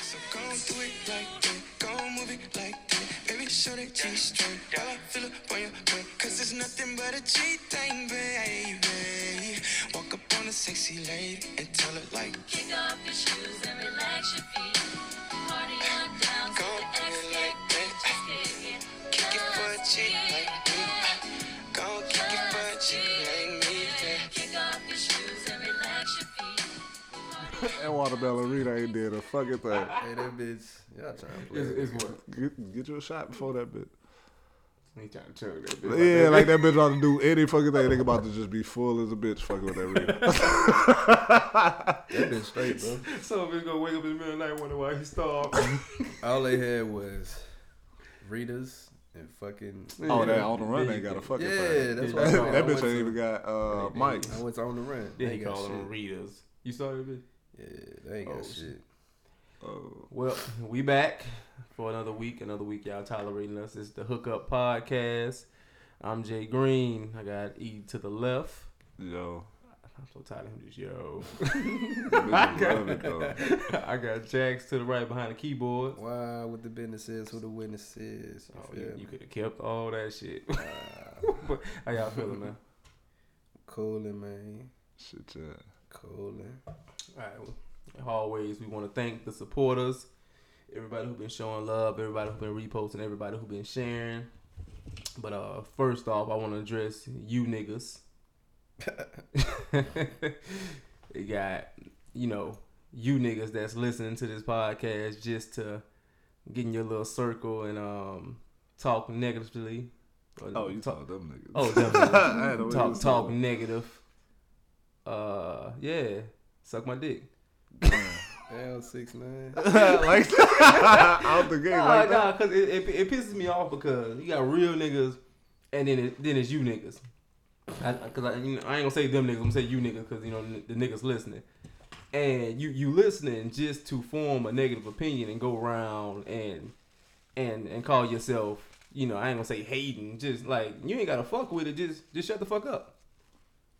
So go do it like that, go move it like that. Baby, show that G-string, while I fill up on your brain. Cause it's nothing but a G-thing, baby. Walk up on a sexy lady and tell her like, kick off your shoes and relax your feet. Party on down to the X-Kick like that. Just kick it. Kick it for a chick like me. Go kick it for a chick like me. Kick off your shoes and relax your feet. That watermelon Rita ain't did a fucking thing. Hey, that bitch. Y'all trying to play. It's what? Get your shot before that bitch. He trying to chug that bitch. Yeah, like that bitch ought to do any fucking thing. They about to just be full as a bitch fucking with that Rita. That bitch straight, bro. So a bitch gonna wake up in the middle of the night wondering why he starved. All they had was Ritas and fucking... Oh, that On The Run ain't got a fucking thing. Yeah, that's what I that bitch ain't even got mics. I went to On The Run. They call them Ritas. You saw that bitch? Yeah, they ain't got shit. Oh. Well, we back for another week. Another week y'all tolerating us. It's the Hookup Podcast. I'm Jay Green. I got E to the left. Yo. I'm so tired of him just yo. I got Jax to the right behind the keyboard. Wow, what the business is, who the witness is. You could have kept all that shit. But how y'all feeling, man? Coolin', man. Shit, yeah. Coolin'. All right, well, as always, we want to thank the supporters, everybody who's been showing love, everybody who's been reposting, everybody who's been sharing. But first off, I want to address you niggas. They got, you know, you niggas that's listening to this podcast just to get in your little circle and talk negatively. Oh, you talk them niggas. Oh, definitely. talk negative. Yeah. Suck my dick. Damn, 6ix9ine. Like that. Out the game. Nah, because it pisses me off because you got real niggas and then it's you niggas. I ain't gonna say them niggas. I'm gonna say you niggas because, you know, the niggas listening. And you listening just to form a negative opinion and go around and call yourself, you know, I ain't gonna say hating. Just like, you ain't gotta fuck with it. Just shut the fuck up.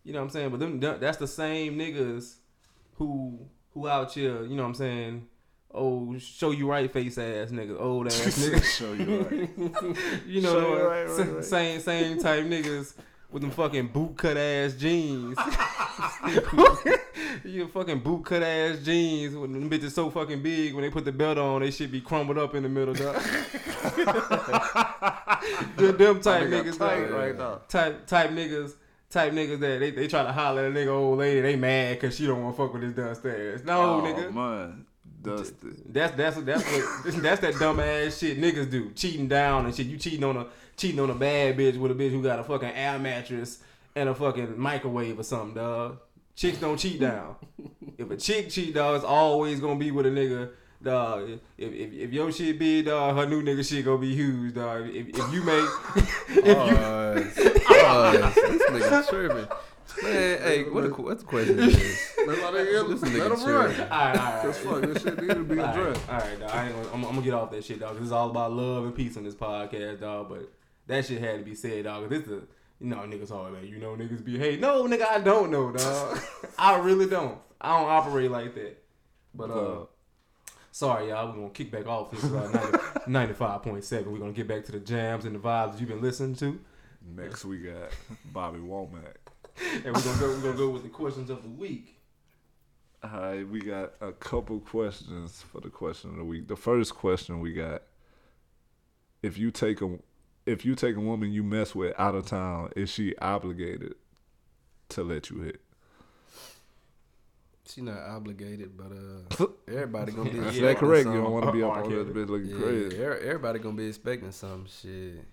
You know what I'm saying? But that's the same niggas who out here, you know what I'm saying, oh, show you right face ass nigga, old ass nigga. Show you right. You know, you right. Same type niggas with them fucking boot cut ass jeans. You fucking boot cut ass jeans with them bitches so fucking big when they put the belt on, they shit be crumbled up in the middle, dog. them type niggas, type niggas that they try to holler at a nigga old lady, they mad cause she don't want to fuck with this downstairs. No, nigga. Man, dusted. That's that dumb ass shit niggas do. Cheating down and shit. You cheating on a bad bitch with a bitch who got a fucking air mattress and a fucking microwave or something, dog. Chicks don't cheat down. If a chick cheat, dog, it's always gonna be with a nigga. Dog, if your shit big, dog, her new nigga shit gonna be huge, dog. If you make, this nigga tripping. Man, hey, what's the question? Let him run. All right. Cause fuck, this shit need to be addressed. All right, dog. I'm gonna get off that shit, dog. This is all about love and peace on this podcast, dog. But that shit had to be said, dog. This is niggas all that. You know, niggas be hate. No, nigga, I don't know, dog. I really don't. I don't operate like that. But sorry, y'all. We're going to kick back off this 95.7. We're going to get back to the jams and the vibes you've been listening to. Next, we got Bobby Womack. And we're gonna go with the questions of the week. All right, we got a couple questions for the question of the week. The first question we got, if you take a woman you mess with out of town, is she obligated to let you hit? She's not obligated, but everybody gonna be expecting something. Is that correct? You don't want to be up on that bitch looking crazy. Everybody gonna be expecting some shit.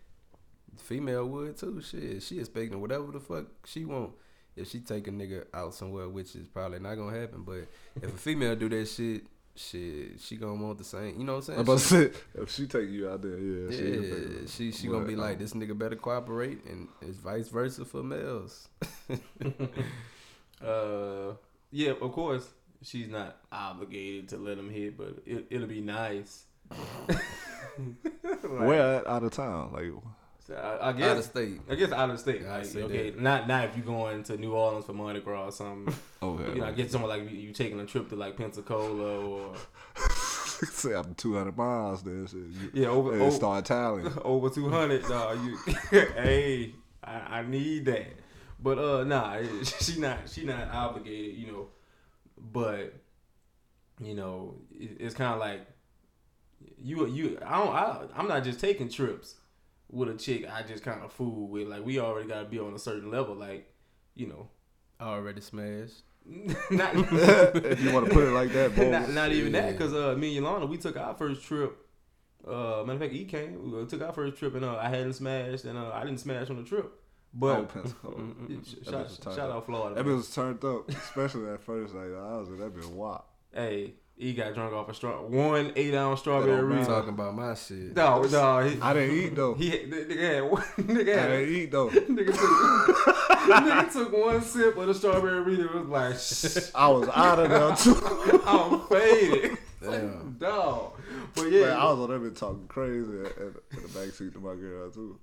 Female would too. Shit, she expecting whatever the fuck she want. If she take a nigga out somewhere, which is probably not gonna happen, but if a female do that shit, she gonna want the same. You know what I'm saying? I'm about to say, if she take you out there, yeah, she gonna be like, this nigga better cooperate, and it's vice versa for males. Yeah, of course, she's not obligated to let him hit, but it'll be nice. Like, where out of town? Like, I guess out of state. Like, okay, that. Not if you're going to New Orleans for Mardi Gras or something. Okay, you know, I guess someone like you taking a trip to like Pensacola or So after 200 miles, then shit. Yeah, over start tiling. Over 200, dog. You, hey, I need that. But nah, she not obligated, you know. But you know, it's kind of like you. I'm not just taking trips with a chick. I just kind of fool with. Like, we already gotta be on a certain level. Like, you know, already smashed. Not if you want to put it like that, boy. Not even that, because me and Yolanda, we took our first trip. Matter of fact, E came. We took our first trip, and I hadn't smashed, and I didn't smash on the trip. But shout out Florida. That bitch was turned up, especially at first. Like, I was like, that bitch wop. Hey, he got drunk off a 1 8-ounce strawberry root. Talking about my shit. No, I didn't eat though. Nigga took one sip of the strawberry root and was like, I was out of there too. I'm faded. Damn. Dog. But yeah, man, I was on that bitch talking crazy at the backseat to my girl too.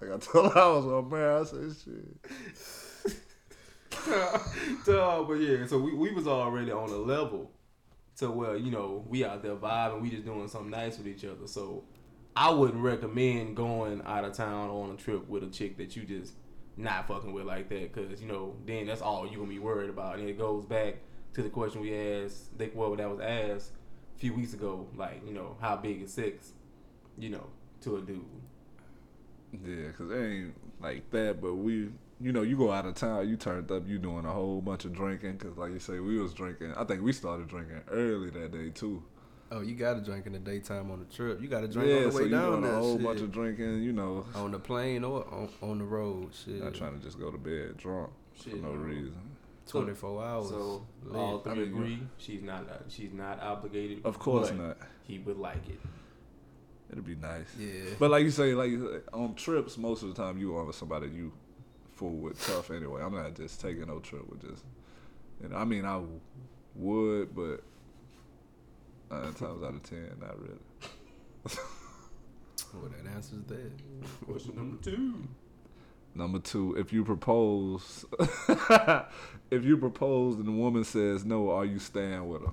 Like, I told her I was on man. I said shit. But yeah, so we was already on a level to where, you know, we out there vibing, we just doing something nice with each other. So I wouldn't recommend going out of town on a trip with a chick that you just not fucking with like that, because, you know, then that's all you gonna be worried about. And it goes back to the question we asked, that was asked a few weeks ago, like, you know, how big is sex, you know, to a dude? Yeah, because it ain't like that, but we... You know, you go out of town, you turned up, you doing a whole bunch of drinking, because like you say, we was drinking. I think we started drinking early that day, too. Oh, you got to drink in the daytime on the trip. You got to drink on the way down there. Yeah, so you doing a whole bunch of drinking, you know. On the plane or on the road, shit. Not trying to just go to bed drunk for no reason. 24 hours. So, all three agree, she's not obligated. Of course not. He would like it. It'd be nice. Yeah. But like you say, on trips, most of the time, you are with somebody you... forward tough anyway. I'm not just taking no trip with just, you know, I mean, I would, but 9 times out of 10, not really. Well, that answers that. Question number 2. Number 2, if you propose, and the woman says no, are you staying with her?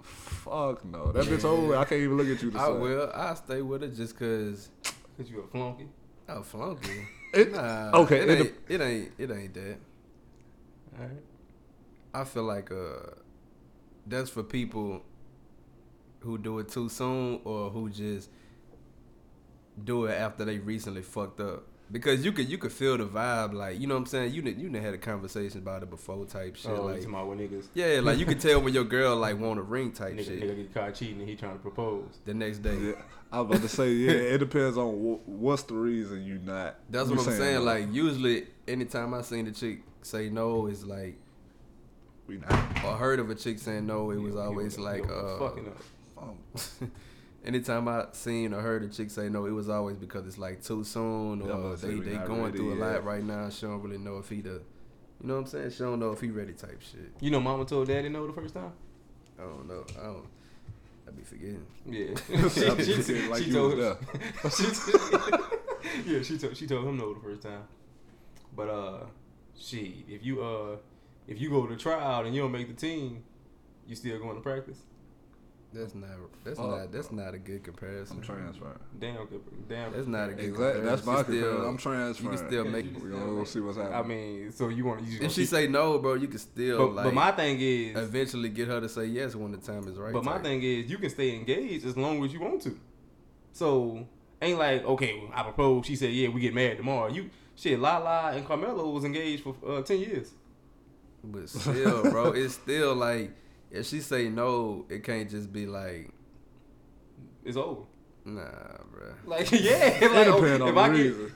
Fuck no. That bitch over. I can't even look at you. I stay with her just cause you a flunky. Oh, flunky. It ain't that. All right. I feel like that's for people who do it too soon or who just do it after they recently fucked up. Because you could feel the vibe, like, you know what I'm saying? You done had a conversation about it before type shit. Oh, like, you talking about niggas? Yeah, like, you could tell when your girl, like, want a ring type shit. Nigga get caught cheating and he trying to propose. The next day. Yeah, I was about to say, yeah, it depends on what's the reason you not. That's what I'm saying. No. Like, usually, anytime I seen the chick say no, it's like, we not. Or heard of a chick saying no, it was always like, fucking up. Anytime I seen or heard a chick say no, it was always because it's like too soon or they going through a lot right now. She don't really know if he you know what I'm saying? She don't know if he ready type shit. You know, mama told daddy no the first time? I don't know. I be forgetting. Yeah. She told him no the first time. But if you go to tryout and you don't make the team, you still going to practice? That's not a good comparison. I'm transferring. Damn. That's not a good comparison. That's my comparison. I'm transferring. You can still make it. We're going to see what's happening. I mean, so you want to... If she say no, bro, you can still, But my thing is... Eventually get her to say yes when the time is right. But my thing is, you can stay engaged as long as you want to. So, ain't like, okay, I propose. She said, yeah, we get married tomorrow. Lala and Carmelo was engaged for 10 years. But still, bro, it's still like... If she say no, it can't just be like it's over. Nah, bro. Like, yeah, like, okay,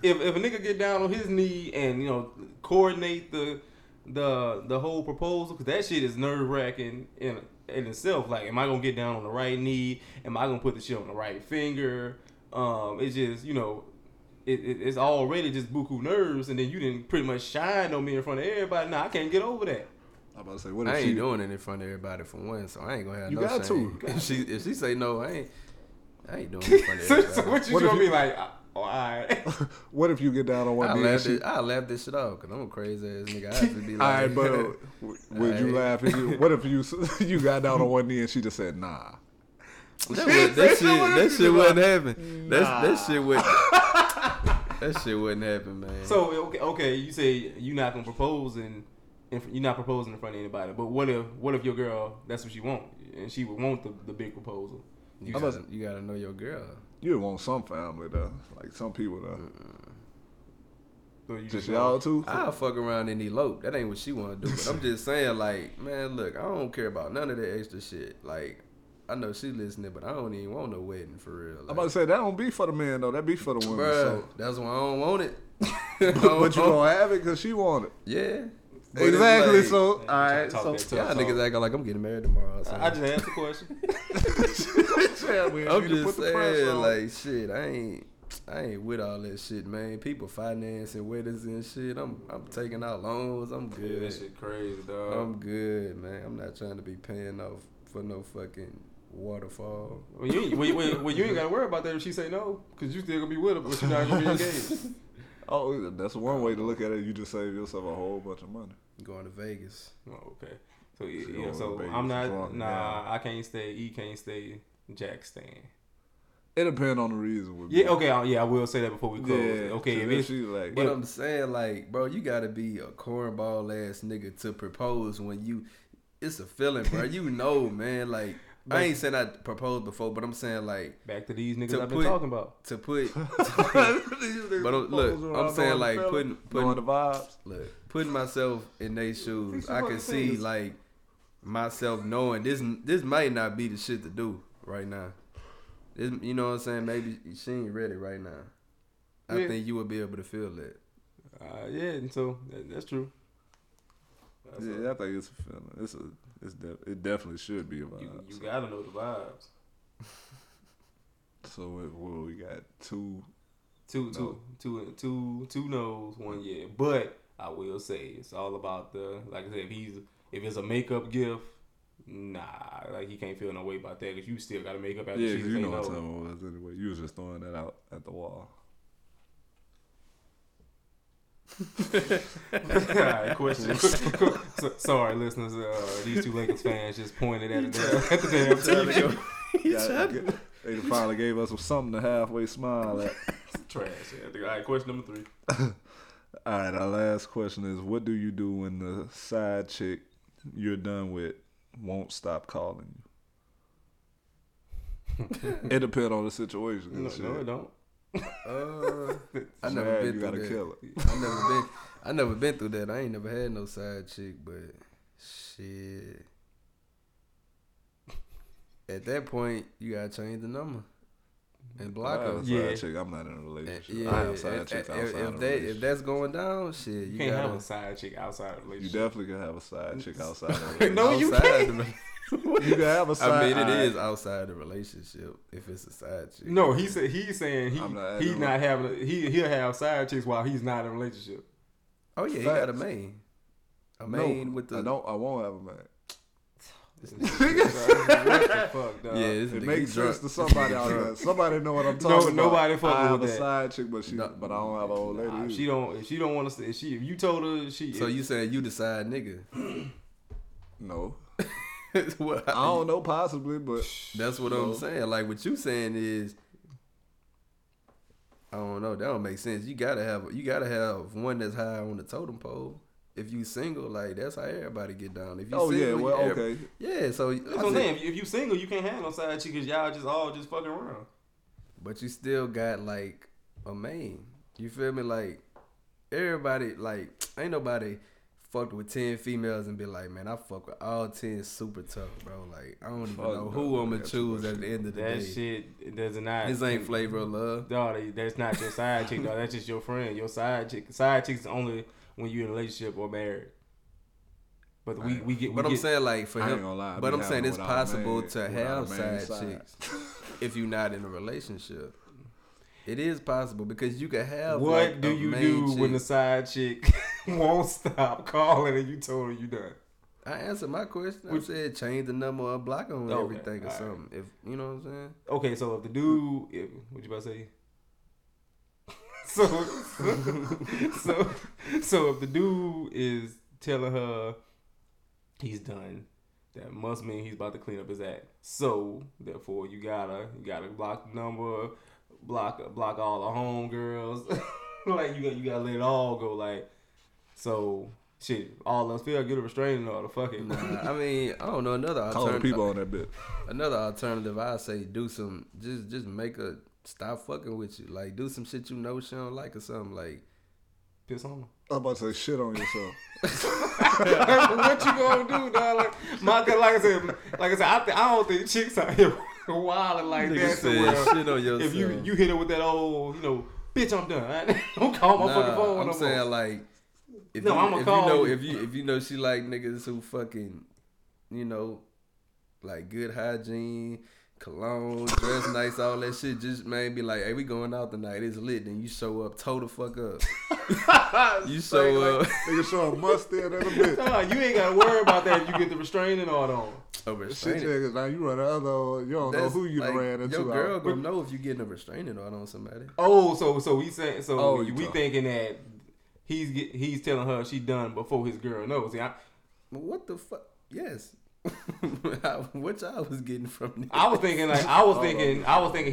if a nigga get down on his knee and, you know, coordinate the whole proposal, because that shit is nerve wracking in itself. Like, am I gonna get down on the right knee? Am I gonna put the shit on the right finger? It's just, you know, it's already just buku nerves, and then you didn't pretty much shine on me in front of everybody. Nah, I can't get over that. I'm about to say, I ain't doing it in front of everybody for one, so I ain't gonna have no shame. You got to. If she say no, I ain't doing it in front of everybody. So what you gonna be like? Oh, all right. What if you get down on one knee? I laugh this shit off because I'm a crazy ass nigga. I have to be like, all right, but would you laugh? What if you got down on one knee and she just said nah? That shit wouldn't happen. That shit wouldn't happen, man. So okay, you say you not gonna propose and you're not proposing in front of anybody. But what if your girl, that's what she want, and she would want the big proposal? You gotta know your girl. You want some family though, like some people though. So just y'all too? I'll fuck around and elope. That ain't what she want to do. But I'm just saying, like, man, look, I don't care about none of that extra shit. Like, I know she listening, but I don't even want no wedding for real. Like, I'm about to say, that don't be for the men, though. That be for the women. Bruh, so. That's why I don't want it. But you gonna have it because she want it. Yeah. But exactly. Like, so, all right. So, y'all niggas acting like I'm getting married tomorrow. So. I just asked the question. I'm just saying, like, shit, I ain't with all that shit, man. People financing weddings and shit. I'm taking out loans. I'm good. Yeah, that shit crazy, dog. I'm good, man. I'm not trying to be paying off for no fucking waterfall. Well, you ain't got to worry about that if she say no, because you still going to be with her, but you're not going to be engaged. Oh, that's one way to look at it. You just save yourself a whole bunch of money. Going to Vegas. Oh, okay. So, yeah, so I'm not, nah, I can't stay. E can't stay. Jax staying. It depends on the reason. With me. Yeah, okay, yeah, I will say that before we close. Yeah, okay, like, but yeah. I'm saying, like, bro, you gotta be a cornball ass nigga to propose when you. It's a feeling, bro. You know, man. Like, I ain't saying I proposed before, but I'm saying, like, back to these niggas I've been talking about. But look, I'm saying, like, putting the vibes. Look, putting myself in their shoes, I can see like myself knowing this might not be the shit to do right now. You know what I'm saying? Maybe she ain't ready right now. I think you would be able to feel that. And so that's true. I think it's a feeling. It definitely should be a vibe. You gotta know the vibes. So what we got? Two no's, one yeah. But I will say it's all about the, like I said, if it's a makeup gift. Nah, like he can't feel no way about that because you still got to make up after she said no. Yeah, you know what time it was anyway. You was just throwing that out at the wall. Alright, question. Sorry, listeners. These two Lakers fans just pointed at the damn TV. They finally gave us something to halfway smile at. Trash. Yeah. Alright, question number 3. Alright, our last question is: what do you do when the side chick you're done with won't stop calling you? It depends on the situation. No, it don't. I never been through that. Kill it. I never been through that. I ain't never had no side chick, but shit. At that point, you gotta change the number and block her. Yeah, side chick. I'm not in a relationship. Yeah, I have side chicks outside of relationship. If that's going down, shit, you can't have a side chick outside of relationship. You definitely can have a side chick outside of relationship. No, you can't. You can have a side. I mean, it is outside the relationship if it's a side chick. No, he's saying he'll have side chicks while he's not in a relationship. Oh yeah, he got a main. I won't have a main. What the fuck, dog? Yeah, it makes sense to somebody out there. Somebody know what I'm talking about. Nobody fucking with that. I have a side chick, but I don't have an old lady. Nah, she don't want to. If you told her she. So you saying you decide, nigga? No. I don't know, possibly, but that's what I'm saying. Like what you saying is, I don't know. That don't make sense. You gotta have one that's high on the totem pole. If you single, like that's how everybody get down. If you single, okay. Yeah, so that's what I'm saying. If you single, you can't have no side chick because y'all just all just fucking around. But you still got like a main. You feel me? Like everybody, like ain't nobody fucked with 10 females and be like, man, I fuck with all 10 super tough, bro. Like I don't even know who I'm gonna choose at the end of the day. That shit does not. This ain't Flavor of Love. No, that's not your side chick. No, that's just your friend. Your side chick. Side chick's the only. When you're in a relationship or married, but I'm saying like for him. Lie, but I'm saying it's possible to have side chicks if you're not in a relationship. It is possible because you can have. What like do you do chick. When the side chick won't stop calling and you told her you done? I answered my question. I said change the number or block on everything or something. Right. If you know what I'm saying. Okay, so if the dude, what you about to say? So if the dude is telling her he's done, That must mean he's about to clean up his act. So, therefore, you gotta block the number, block all the homegirls. Like, you gotta let it all go. Like, so, shit, all us feel get a restraining order. Fuck it. Nah, I mean, I don't know. Another alternative. Call people on that bit. Another alternative, I say, do some, just make a, stop fucking with you. Like, do some shit you know she don't like or something. Like, piss on them. I'm about to say shit on yourself. What you gonna do, dog? Like, like I said, I don't think chicks out here wilding like nigga that. Said shit on yourself. If you hit her with that old, bitch, I'm done. Right? Don't call my fucking phone. I'm saying phone. Like, if you know she like niggas who fucking, like good hygiene, cologne, dress nice, all that shit, just, man, be like, hey, we going out tonight, it's lit. Then you show up, toe the fuck up. You show up. Nigga show a mustard and a bitch. You ain't got to worry about that if you get the restraining order on. A restraining order? Now you run the other, you don't know who you like, ran into. Your girl going to know if you getting a restraining order on somebody. Oh, we thinking that he's telling her she done before his girl knows. See, what the fuck? Yes. What y'all was getting from this? I was thinking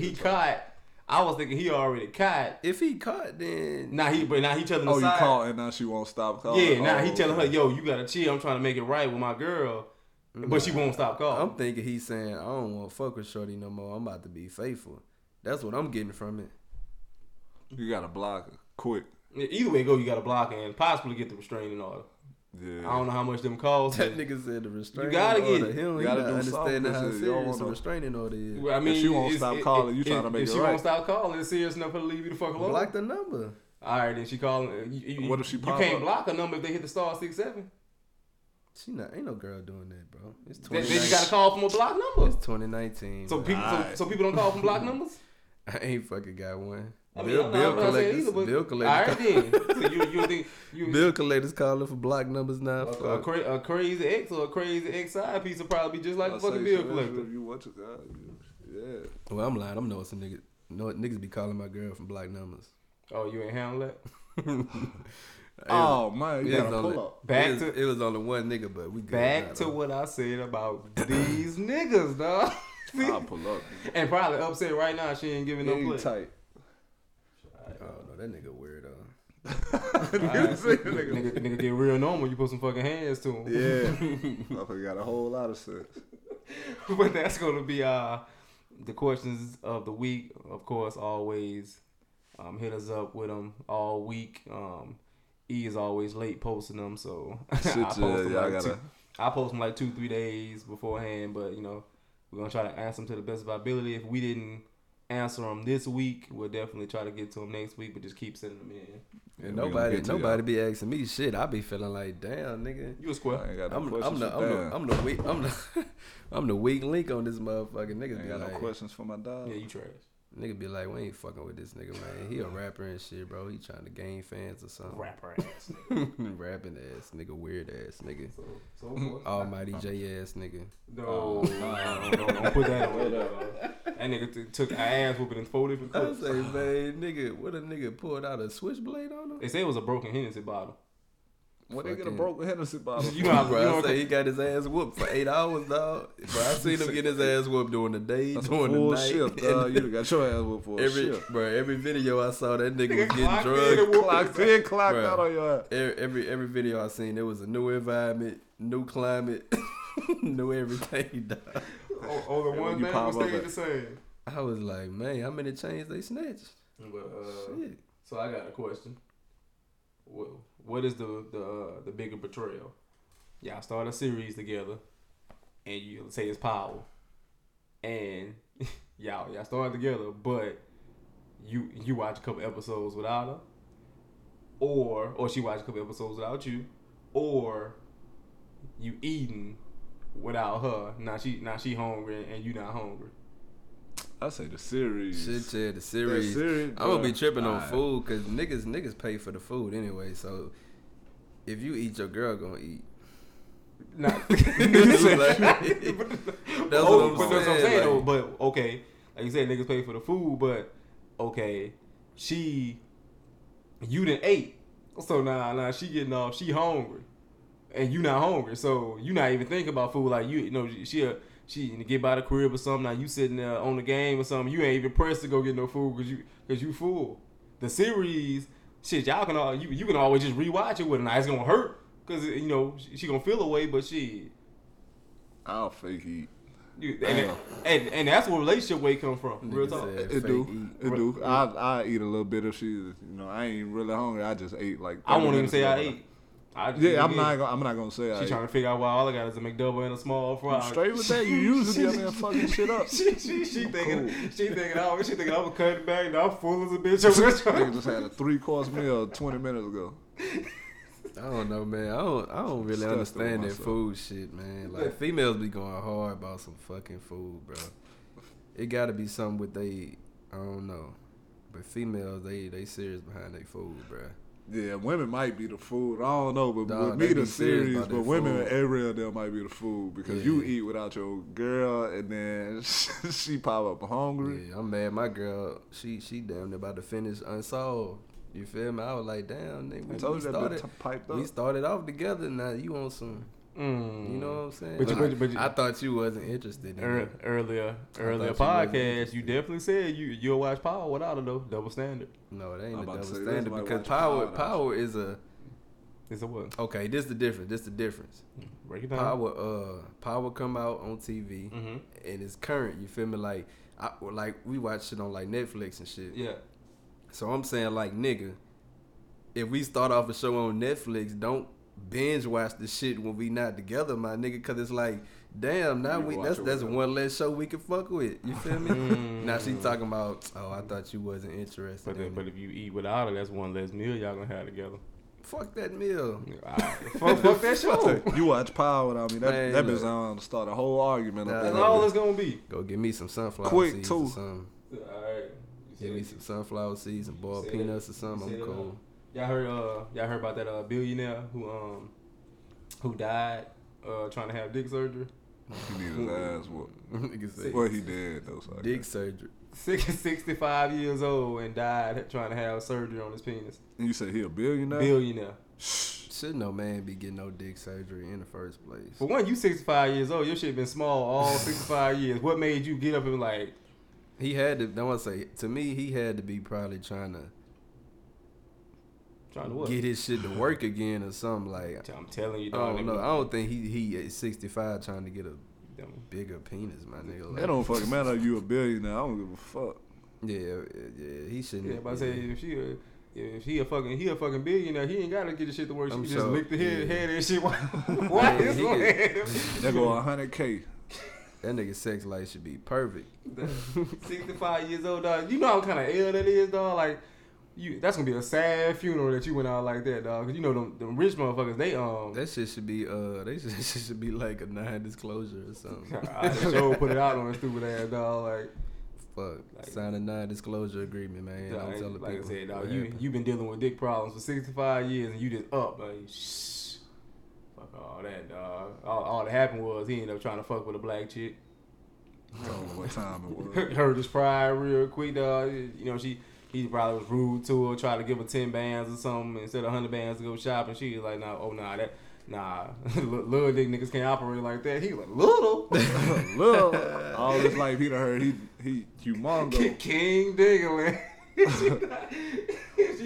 he caught. I was thinking he already caught. If he caught, then now he telling her. Oh, you caught and now she won't stop calling. Yeah, now he telling her, yo, you gotta chill. I'm trying to make it right with my girl, but she won't stop calling. I'm thinking he's saying, I don't want to fuck with shorty no more. I'm about to be faithful. That's what I'm getting from it. You gotta block her quick. Either way it go, you gotta block her and possibly get the restraining order. Yeah. I don't know how much them calls. That nigga said the restraining order. Him, you gotta understand how serious the restraining order is. Well, I mean, if she won't stop calling, you trying to make it right. If she won't stop calling, it's serious enough for her to leave you the fuck alone. Block the number. All right, then she calling. What if she pop up? You can't block her number if they hit the *67. She ain't no girl doing that, bro. It's 2019. Then you gotta call from a block number. It's 2019. So people don't call from block numbers. I ain't fucking got one. I mean, bill collectors. All right, then. So you think bill collectors calling for block numbers now? A crazy ex or a crazy ex side piece will probably be just like a fucking bill collector. You watch it, yeah. Well, I'm lying. I'm knowing some niggas. No, niggas be calling my girl from block numbers. Oh, you ain't handle that? Oh man, you gotta pull up. It was only one nigga, but we good. Back to what I said about these niggas, dog. I'll pull up. And probably upset right now. She ain't giving no play. Tight. Oh no, that nigga weirdo. Nigga did real normal. You put some fucking hands to him. Yeah, motherfucker got a whole lot of sense. But that's gonna be the questions of the week. Of course, always hit us up with them all week. E is always late posting them, so I post them like 2-3 days beforehand. But we're gonna try to answer them to the best of our ability. If we didn't answer them this week, we'll definitely try to get to them next week, but just keep sending them in. And nobody be asking me shit. I be feeling like, damn, nigga, you a square. I ain't got no questions. I'm the weak link on this motherfucking nigga. I ain't got no questions for my dog. Yeah, you trash. Nigga be like, we ain't fucking with this nigga, man. He a rapper and shit, bro. He trying to gain fans or something. Rapper ass nigga. Rapping ass nigga. Weird ass nigga. So Almighty J ass nigga. No. Don't put that away. That nigga took an ass whooping in 4 different clips. I say, man, nigga, what a nigga pulled out a switchblade on him? They say it was a broken Hennessy bottle. What they get a broken Hennessy bottle? I say he got his ass whooped for 8 hours, dog. Bro, I seen him get his ass whooped during the day, during the night. Shift, dog. You got your ass whooped for a shift. Bro, every video I saw, that nigga was getting drugged. Clocked in, clocked out on your ass. Every video I seen, there was a new environment, new climate, new everything, dog. Oh, the one man was staying the same. I was like, man, how many chains they snatched? But, shit. So I got a question. What is the bigger betrayal? Y'all start a series together, and you say it's Power, and y'all start together, but you watch a couple episodes without her, or she watched a couple episodes without you, or you eating without her. Now she hungry and you not hungry. I say the series. Shit, yeah, the series. I'm gonna be tripping on food because niggas pay for the food anyway. So if you eat, your girl gonna eat. Nah, that's what I'm saying. Though, but okay, like you said, niggas pay for the food. But okay, you done ate, so now she getting off. She hungry. and you not hungry, so you not even thinking about food. Like you know, she get by the crib or something. Now you sitting there on the game or something. You ain't even pressed to go get no food cause you full. The series, shit, y'all can all you can always just rewatch it with her. Now it's gonna hurt cause you know she gonna feel away, but shit. I don't fake eat. And that's where relationship weight come from. Real talk. It do. I eat a little bit if she, you know, I ain't really hungry. I just ate like. I won't even say I ate. I'm not gonna say. She trying to figure out why all I got is a McDouble and a small fry. Straight with that, you usually get me fucking shit up. She thinking I'm cutting back. Now I'm full as a bitch. Nigga just had a 3-course meal 20 minutes ago. I don't know, man. I don't really understand that food shit, man. Like females be going hard about some fucking food, bro. It gotta be something with they. I don't know, but females they serious behind their food, bro. Yeah, women might be the food. I don't know, but with me the serious. But women, every of them might be the food because you eat without your girl, and then she pop up hungry. Yeah, I'm mad. My girl, she damn near about to finish Unsolved. You feel me? I was like, damn, nigga, we started off together. Now you on some, you know what I'm saying? But I thought you wasn't interested. Earlier podcast, you definitely said you'll watch Power without a double standard. No, it ain't a double standard because Power is a. Is a what? Okay, this the difference. Break it down. Power come out on TV and it's current. You feel me? Like we watch shit on like Netflix and shit. Yeah. So I'm saying, like, nigga, if we start off a show on Netflix, don't binge watch the shit when we not together, my nigga, because it's like, damn, now that's one less show we can fuck with. You feel me? Now she talking about, oh, I thought you wasn't interested. But if you eat without her, that's one less meal y'all gonna have together. Fuck that meal. Fuck that show. You watch Power without me. That bitch gonna start a whole argument. That's all it's gonna be. Go get me some sunflower seeds or something. All right. Give me some sunflower seeds and boiled peanuts or something. I'm cool. Y'all heard about that billionaire who died trying to have dick surgery? He needed his ass whooped. Well, he did though. So dick surgery. 65 years old and died trying to have surgery on his penis. And you say he a billionaire? Billionaire. Shouldn't no man be getting no dick surgery in the first place? But when you 65 years old, your shit been small all 65 years. What made you get up and like? He had to. I want to say to me, he had to be probably trying to what? Get his shit to work again or something like. I'm telling you, dog, I don't know. I don't think he at 65 trying to get a bigger penis, my nigga. Like, that don't fucking matter. If you a billionaire, I don't give a fuck. Yeah. He shouldn't. Yeah, but I say if he a fucking billionaire, he ain't gotta get his shit to work. He just lick the head and shit. Why is that go 100K? That nigga sex life should be perfect. 65 years old, dog. You know how kind of ill that is, dog. Like, that's gonna be a sad funeral that you went out like that, dog. Cause you know them rich motherfuckers, they that shit should be they should be like a non-disclosure or something. I should put it out on a stupid ass, dog. Like, fuck, like, sign a non-disclosure agreement, man. Dog, don't tell the people. I said, dog, you been dealing with dick problems for 65 years and you just up, like. Fuck all that, dog. All that happened was he ended up trying to fuck with a black chick. I don't know what time it was. Heard his pride real quick, dog. You know, he probably was rude to her, tried to give her 10 bands or something instead of 100 bands to go shopping. She was like, nah, little dick niggas can't operate like that. He was like, little. All his life he done heard he humongo. King Diggling. She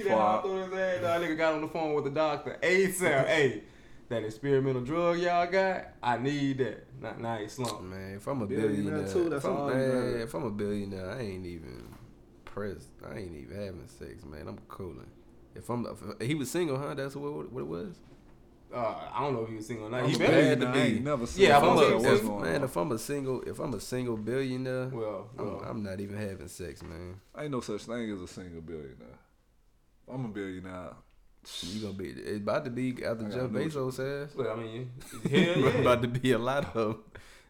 done hopped on his ass, dog. Nigga got on the phone with the doctor. A.Samp, hey. That experimental drug y'all got, I need that. Not he slump. Man, if I'm a billionaire too, that's all. Man, if I'm a billionaire, I ain't even pressed. I ain't even having sex, man. I'm cooling. If he was single, huh? That's what it was. I don't know if he was single or not. He had to be. Never yeah, if I'm a single billionaire, well. I'm not even having sex, man. Ain't no such thing as a single billionaire. I'm a billionaire. You gonna be it's about to be after Jeff Bezos' ass. Well, I mean, hell yeah. About to be a lot of.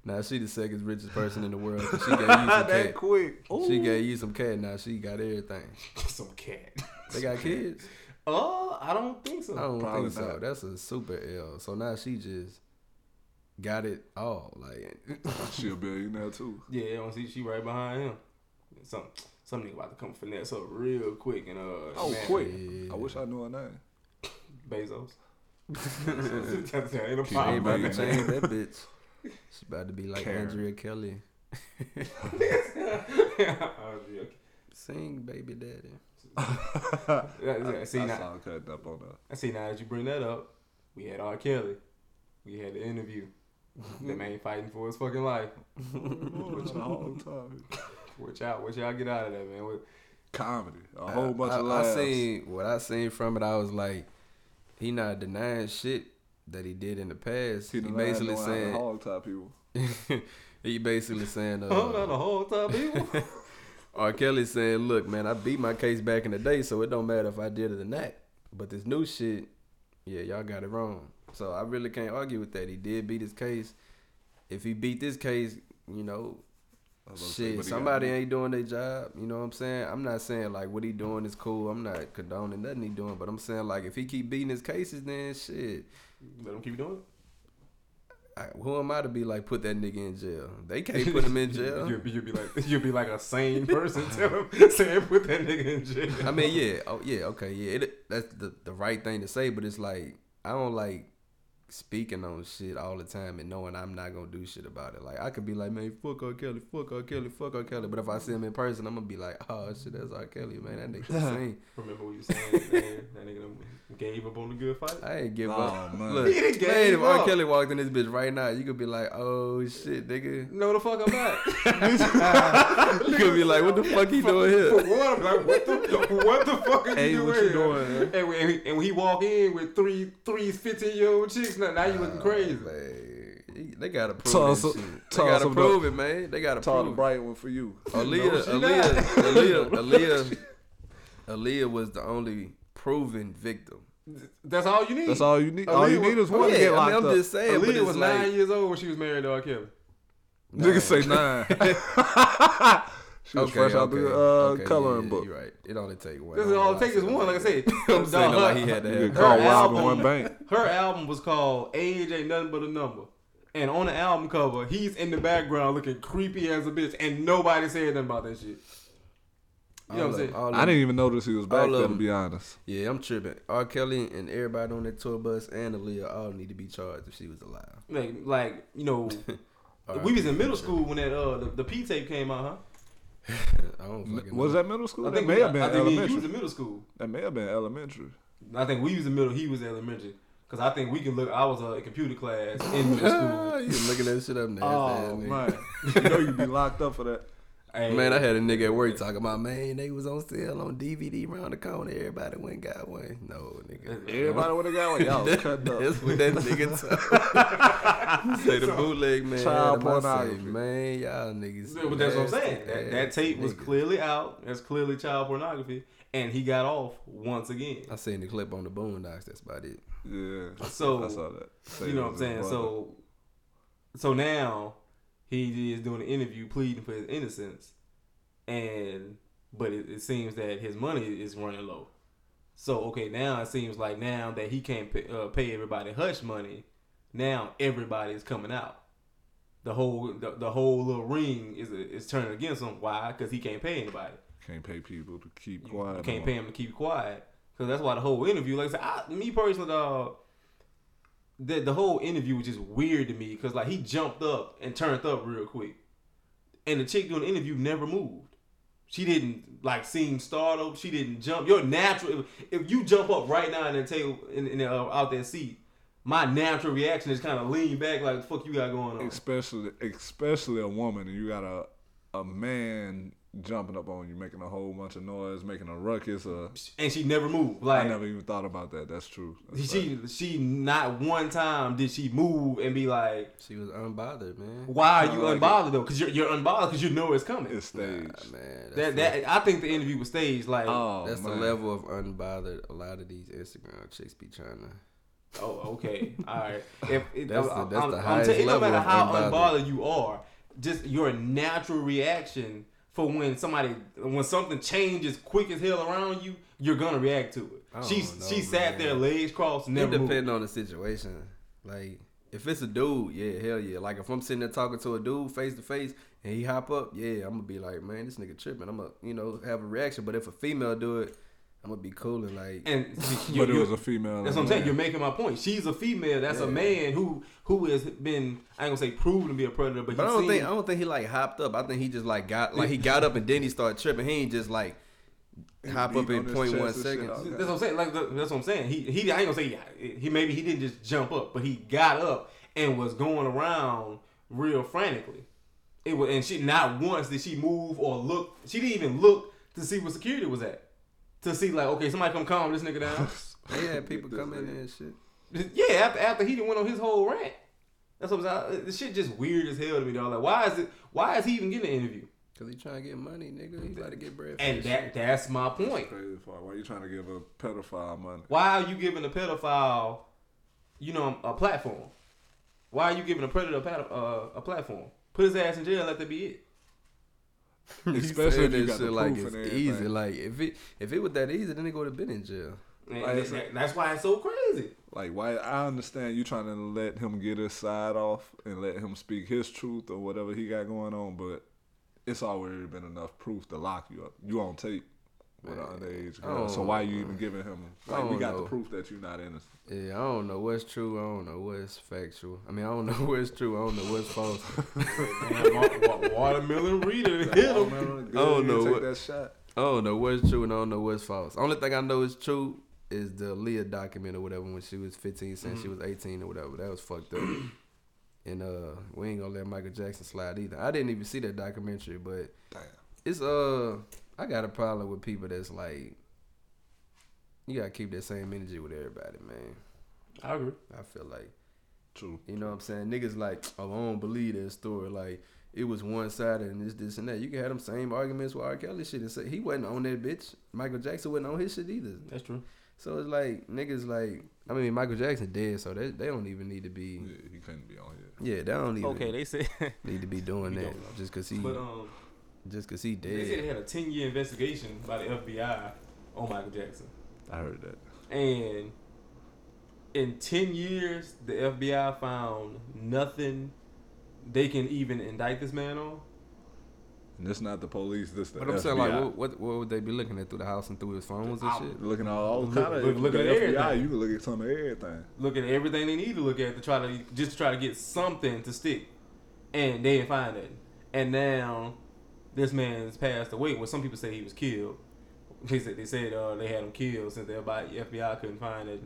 Now she the second richest person in the world. She gave you some cat. That quick. Ooh. She gave you some cat. Now she got everything. Some cat. They got kids. Oh, I don't think so. I don't Probably think so. Not. That's a super L. So now she just got it all. Like she a billionaire too. Yeah, I see she right behind him. Something about to come finesse up real quick and quick! Yeah. I wish I knew her name. Bezos. She ain't about to change that bitch. She's about to be like Andrea Kelly. Sing, baby daddy. I saw her cutting up on her. I see now that you bring that up. We had R. Kelly. We had the interview. The man fighting for his fucking life. Watch out, get out of that, man. Comedy. A whole bunch of laughs. What I seen from it, I was like, he not denying shit that he did in the past. He basically saying hog tie people. He basically saying I'm not a hog tie people. R. Kelly saying, look, man, I beat my case back in the day, so it don't matter if I did it or not. But this new shit, yeah, y'all got it wrong. So I really can't argue with that. He did beat his case. If he beat this case, you know, shit, somebody ain't doing their job. You know what I'm saying? I'm not saying like what he doing is cool. I'm not condoning nothing he doing, but I'm saying like if he keep beating his cases, then shit, let him keep doing it. Who am I to be like, put that nigga in jail? They can't put him in jail. You'll be like a sane person. Tell him, say, put that nigga in jail. I mean, yeah. Oh, yeah. Okay. Yeah. That's the right thing to say, but it's like, I don't like speaking on shit all the time and knowing I'm not going to do shit about it. Like, I could be like, man, fuck R. Kelly. But if I see him in person, I'm going to be like, oh, shit, that's R. Kelly, man. That nigga's insane. Remember what you saying, man? That nigga gave up on the good fight? I ain't give up. Man. Look, he didn't man, if R. Kelly walked in this bitch right now, you could be like, oh, shit, nigga. No, the fuck I'm not. You could be like, what the fuck he doing here? What the fuck are you doing? What you doing? And when he walk in with three 15-year-old chicks, now you looking crazy. Man. They gotta prove that shit. They gotta prove it, man. They gotta prove it. The bright one for you. Aaliyah was the only proven victim. That's all you need. Aaliyah, all you need is one to get locked up. I'm just saying. Aaliyah was 9 years old when she was married to R. Kelly. Niggas say 9. She was fresh out the coloring book. You're right. It only takes one. This is all it takes is one. Like I said, I'm saying like he had to have her album. One bank. Her album was called "Age Ain't Nothing But a Number," and on the album cover, he's in the background looking creepy as a bitch, and nobody said nothing about that shit. You know what I'm saying? I didn't even notice he was back there, to be honest. Yeah, I'm tripping. R. Kelly and everybody on that tour bus and Aaliyah all need to be charged if she was alive. Like you know, we was in middle school when that the P tape came out, huh? I don't fucking know. Was that middle school? I think we was in middle school. That may have been elementary. I think we was in middle. He was elementary. Cause I think we can look. I was in computer class in middle school. You looking that shit up now? Oh man, you know you be locked up for that. Man, I had a nigga at work talking about man, they was on sale on DVD round the corner. Everybody went and got one. No nigga, everybody went and got one. Y'all cut up. That's what that nigga told. Say the bootleg man. Child pornography, man. Y'all niggas. But that's what I'm saying. That tape was clearly out. That's clearly child pornography, and he got off once again. I seen the clip on the Boondocks. That's about it. Yeah. So I saw that. You know what I'm saying? So now. He is doing an interview pleading for his innocence, but it seems that his money is running low. So, okay, now it seems like now that he can't pay everybody hush money, now everybody is coming out. The whole little ring is turning against him. Why? Because he can't pay anybody. Can't pay people to keep quiet. You can't pay him to keep quiet. Because that's why the whole interview, like I said, me personally, dog. The whole interview was just weird to me because like he jumped up and turned up real quick, and the chick doing the interview never moved. She didn't like seem startled. She didn't jump. Your natural if you jump up right now in that table in out that seat, my natural reaction is kind of lean back like the fuck you got going on. Especially a woman and you got a man jumping up on you, making a whole bunch of noise, making a ruckus, and she never moved. Like I never even thought about that. That's true. She not one time did she move and be like. She was unbothered, man. Why are you like unbothered though? Because you're unbothered because you know it's coming. It's staged, man. That I think the interview was staged. Like that's man. The level of unbothered a lot of these Instagram chicks be trying to. Oh, okay, all right. That's the highest level. No matter how unbothered you are, just your natural reaction. For when something changes quick as hell around you, you're gonna react to it. She sat there, legs crossed, never moved. It depends on the situation. Like if it's a dude, yeah, hell yeah. Like if I'm sitting there talking to a dude face to face and he hop up, yeah, I'm gonna be like, man, this nigga tripping. I'm gonna have a reaction. But if a female do it, I'm gonna be cool and like. And see, but it was a female. That's what I'm saying. You're making my point. She's a female. That's a man who has been. I ain't gonna say proven to be a predator, but I don't think he like hopped up. I think he just got up and then he started tripping. He ain't just like hop up in 0.1 seconds. Okay. That's what I'm saying. Like that's what I'm saying. He I ain't gonna say he maybe he didn't just jump up, but he got up and was going around real frantically. It was, and she not once did she move or look. She didn't even look to see what security was at. To see, like, okay, somebody come calm this nigga down. They had people come in and shit. Yeah, after he went on his whole rant. That's what I'm saying. This shit just weird as hell to me, dog. Like, why is he even getting an interview? Because he trying to get money, nigga. He about to get bread. And that's my point. That's crazy. Why are you trying to give a pedophile money? Why are you giving a pedophile, a platform? Why are you giving a predator a platform? Put his ass in jail, let that be it. Especially if you got shit like it's easy. Like if it was that easy, then they go to been in jail. Like, that's why it's so crazy. Like why I understand you trying to let him get his side off and let him speak his truth or whatever he got going on, but it's already been enough proof to lock you up. You on tape with an underage girl, so why are you even giving him? Like we got the proof that you're not innocent. Yeah, I don't know what's true. I don't know what's factual. I mean, I don't know what's true. I don't know what's false. Watermelon reader. Like, I don't know what. That shot. I don't know what's true and I don't know what's false. Only thing I know is true is the Leauxx document or whatever when she was 15 saying she was 18 or whatever. That was fucked up. And we ain't gonna let Michael Jackson slide either. I didn't even see that documentary, but it's I got a problem with people that's like, you gotta keep that same energy with everybody, man. I agree. I feel like, true. You know what I'm saying? Niggas like, oh, I don't believe that story. Like it was one sided and this and that. You can have them same arguments with R. Kelly shit and say he wasn't on that bitch. Michael Jackson wasn't on his shit either. That's true. So it's like niggas like, I mean Michael Jackson dead, so they don't even need to be. Yeah, he couldn't be on here. Yeah, they don't even. Okay, they said need to be doing that just cause he. But, just because he dead. They said they had a 10-year investigation by the FBI on Michael Jackson. I heard that. And in 10 years, the FBI found nothing they can even indict this man on. And it's not the police, this the FBI. But I'm saying, like, what would they be looking at through the house and through his phones and shit? Looking at all kinds of everything. Look at everything. You can look at some of everything. Look at everything they need to look at to try to get something to stick. And they didn't find it. And now this man's passed away. Well, some people say he was killed. They said they had him killed since the FBI couldn't find it.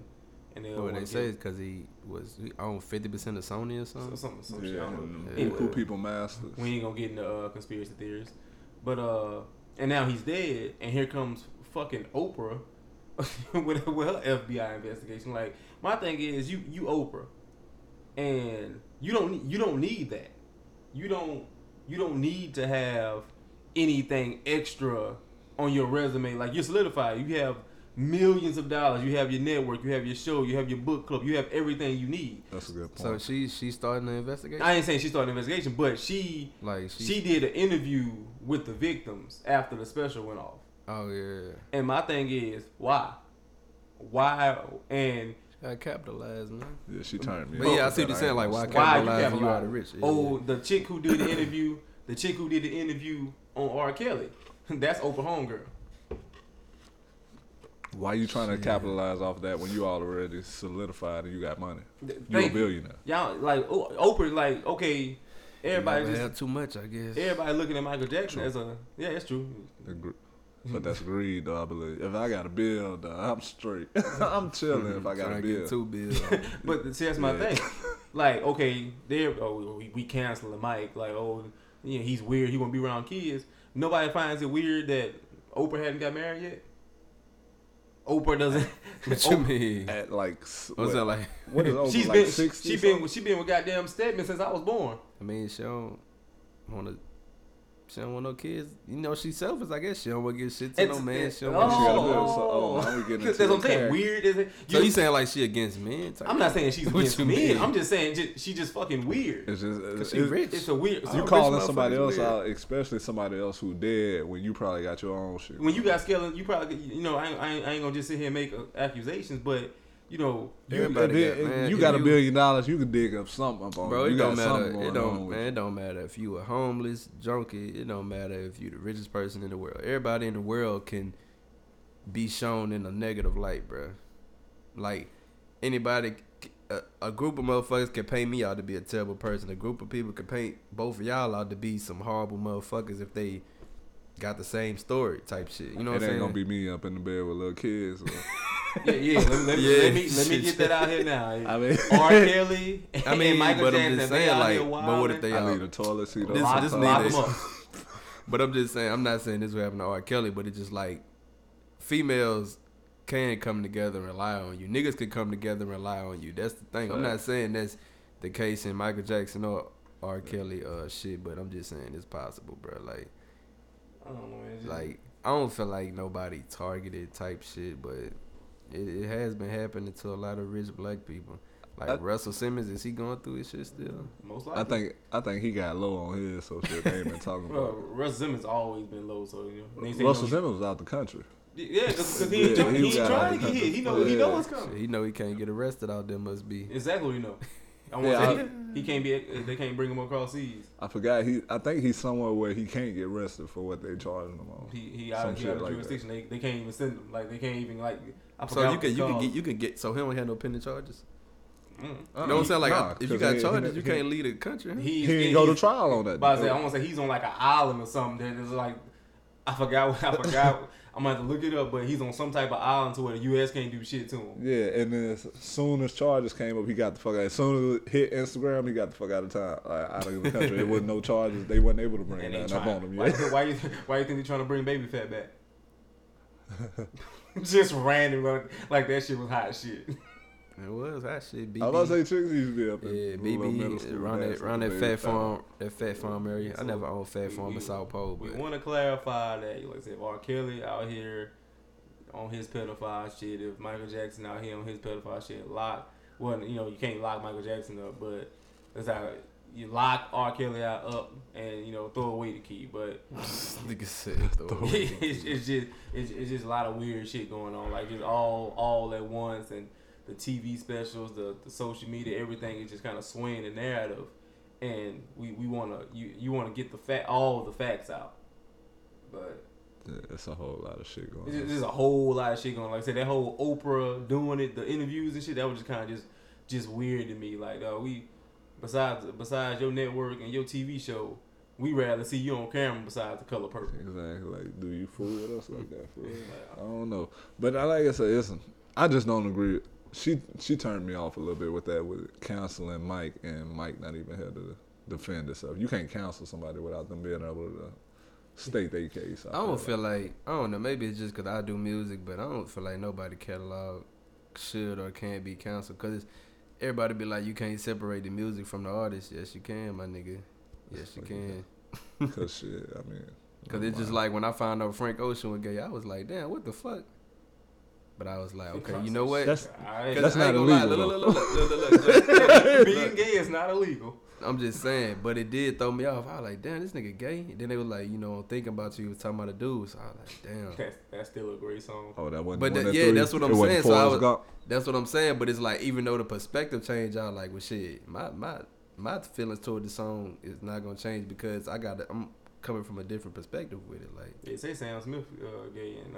And they say it's because he was owned 50% of Sony or something. Some shit. I don't know. Anyway, cool people masters. We ain't gonna get into conspiracy theories, but and now he's dead, and here comes fucking Oprah with her FBI investigation. Like my thing is, you Oprah, and you don't need that. You don't need to have anything extra on your resume. Like you're solidified. You have millions of dollars. You have your network. You have your show. You have your book club. You have everything you need. That's a good point. So she's starting an investigation. I ain't saying she started an investigation, but she did an interview with the victims after the special went off. Oh yeah. And my thing is why and. I capitalized, man. Yeah, she turned me. But yeah, I see what you're saying. Like, why capitalize? You are the rich. Yeah. Oh, the chick who did the interview on R. Kelly, that's Oprah homegirl. Why are you trying to capitalize off that when you already solidified and you got money? You're a billionaire. Y'all like Oprah? Like, okay, everybody just have too much, I guess. Everybody looking at Michael Jackson as it's true. But that's greed, though, I believe. If I got a bill, though, I'm straight. I'm chilling if I got a bill. Two bills. But see, that's my thing. Like, okay, we canceling Mike. Like, he's weird. He won't be around kids. Nobody finds it weird that Oprah hadn't got married yet. Oprah doesn't. What you mean? At like, what's that like? What is Oprah? She's like been 60. She been with goddamn Stedman since I was born. I mean, she don't want to. She don't want no kids. You know, she's selfish, I guess. She don't want to give shit to no man. She don't want to get into. That's what I'm saying. Weird, is it? So you saying like she against men? I'm not saying she's against men. I'm just saying she just fucking weird. It's just she's rich. It's a weird. You calling somebody else out, especially somebody else who dead, when you probably got your own shit. When you got skeleton, you probably I ain't gonna just sit here and make accusations, but. You know, you got $1 billion, you can dig up something up on. Bro, it don't matter. It don't matter if you a homeless junkie. It don't matter if you the richest person in the world. Everybody in the world can be shown in a negative light, bro. Like, anybody, a group of motherfuckers can paint me out to be a terrible person. A group of people can paint both of y'all out to be some horrible motherfuckers if they got the same story type shit. You know what I'm saying? It ain't gonna be me up in the bed with little kids. Or... yeah. Let me get that out here now. I mean, R. Kelly. I mean, Michael Jackson. But what if they out? I need a toilet seat. But I'm just saying, I'm not saying this will happen to R. Kelly, but it's just like females can come together and rely on you. Niggas can come together and rely on you. That's the thing. Fair. I'm not saying that's the case in Michael Jackson or R. Kelly shit, but I'm just saying it's possible, bro. Like, I don't know, man. Like, I don't feel like nobody targeted type shit, but it has been happening to a lot of rich black people. Like, Russell Simmons, is he going through his shit still? Most likely. I think he got low on his, so shit they ain't been talking about. Russell Simmons always been low, so you know. Russell Simmons was out the country. Yeah, because he's trying to get hit. He know what's coming. He know he can't get arrested out there, must be. Exactly what he know. He can't be. They can't bring him across seas. I forgot. I think he's somewhere where he can't get arrested for what they charging him on. He out of jurisdiction. Like they can't even send him. Like they can't even like. You can get. So he don't have no pending charges. You know what I'm saying? Like, if you got charges, you can't leave the country. He didn't go to trial on that. But I want to say he's on like an island or something. That is like, I forgot. I'm gonna have to look it up, but he's on some type of island to where the U.S. can't do shit to him. Yeah, and then as soon as charges came up, he got the fuck out. As soon as it hit Instagram, he got the fuck out of town, out of the country. There wasn't no charges. They wasn't able to bring nothing up on him. Yeah. Why you think they're trying to bring Baby Fat back? Just random, like that shit was hot shit. It was hot shit. BB. I was about to say Trixie used to be up there. Yeah, BB around that fat farm area. I never owned fat farm in South Pole. But we want to clarify that, like I said, if R. Kelly out here on his pedophile shit, if Michael Jackson out here on his pedophile shit, you can't lock Michael Jackson up, but that's how you lock R. Kelly up and throw away the key. But nigga said throw away the key. It's just a lot of weird shit going on, like just all at once and. The TV specials, the social media, everything is just kind of swaying the narrative, and we wanna you wanna get all the facts out, but it's a whole lot of shit going. It's just a whole lot of shit going. Like I said, that whole Oprah doing it, the interviews and shit, that was just kind of just weird to me. Like we besides your network and your TV show, we rather see you on camera besides The Color Purple. Exactly. Like, do you fool with us like that? For real? I don't know, but like I said, I just don't agree. She turned me off a little bit with that, with counseling Mike and Mike not even had to defend herself. You can't counsel somebody without them being able to state their case. I don't know, maybe it's just because I do music, but I don't feel like nobody catalog should or can't be counseled, because everybody be like, you can't separate the music from the artist. Yes, you can, my nigga. Yes, you can. Because shit, I mean. Because it's just like when I found out Frank Ocean was gay, I was like, damn, what the fuck? But I was like, okay, you know what? That's not illegal. Look. Being gay is not illegal. I'm just saying, but it did throw me off. I was like, damn, this nigga gay. And then they was like, thinking about you, was talking about a dude. So I was like, damn. That's still a great song. Oh, that wasn't. But that's what I'm saying. So that's what I'm saying. But it's like, even though the perspective changed, I was like, well, shit, my feelings toward the song is not gonna change because I'm coming from a different perspective with it. Like they say, Sam Smith gay and.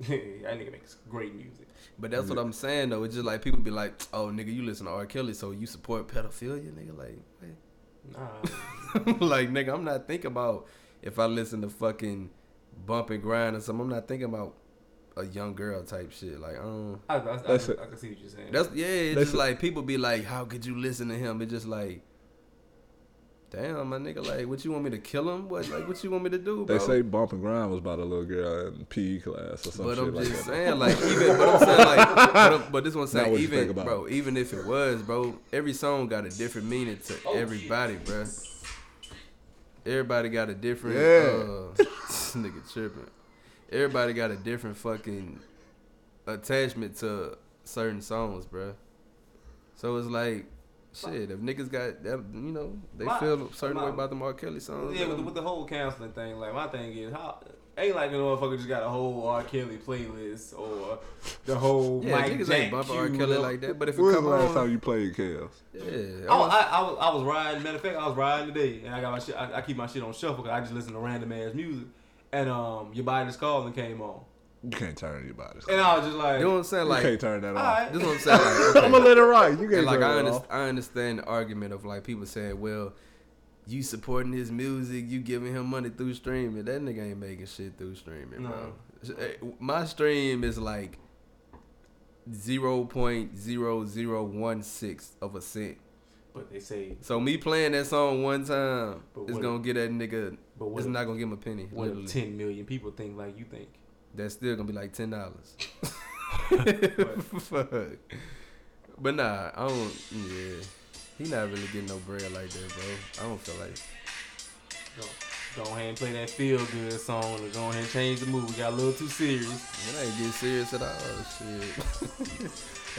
That nigga makes great music. But that's what I'm saying, though. It's just like people be like, oh, nigga, you listen to R. Kelly, so you support pedophilia, nigga? Like, hey. Nah. Like, nigga, I'm not thinking about if I listen to fucking Bump and Grind or something. I'm not thinking about a young girl type shit. Like, I can see what you're saying. It's just like people be like, how could you listen to him? It's just like, damn, my nigga, like, what you want me to kill him? What you want me to do, bro? They say Bump and Grind was about a little girl in PE class or something. Even if it was, bro, every song got a different meaning to everybody, bro. Everybody got a different, nigga tripping. Everybody got a different fucking attachment to certain songs, bro. So it's like, shit, if niggas got that, they feel a certain way about the R. Kelly songs. Yeah, with the whole counseling thing, like, my thing is, ain't like the motherfucker just got a whole R. Kelly playlist or the whole Mike Jack. Yeah, niggas ain't bumping R. Kelly like that, but if it come last time you played Kells? Yeah. I was riding, matter of fact, I was riding today, and I got my shit, I keep my shit on shuffle because I just listen to random ass music, and Your Body's Calling came on. You can't turn your body. And I was just like, you know what I'm saying? Like, you can't turn that off. Right. This is what I'm saying. Like, okay. I'm gonna let it ride. You can't. Like, turn it off. I understand the argument of like people saying, well, you supporting his music, you giving him money through streaming. That nigga ain't making shit through streaming, bro. No. My stream is like 0.0016 of a cent. But they say, so me playing that song one time is gonna get that nigga. But what, it's not gonna give him a penny. What literally. If 10 million people think like you think? That's still gonna be like $10. Fuck. But nah, I don't. Yeah, he not really getting no bread like that, bro. I don't feel like. Go ahead and play that feel good song, or go ahead and change the mood. We got a little too serious. Man, I ain't getting serious at all. Shit.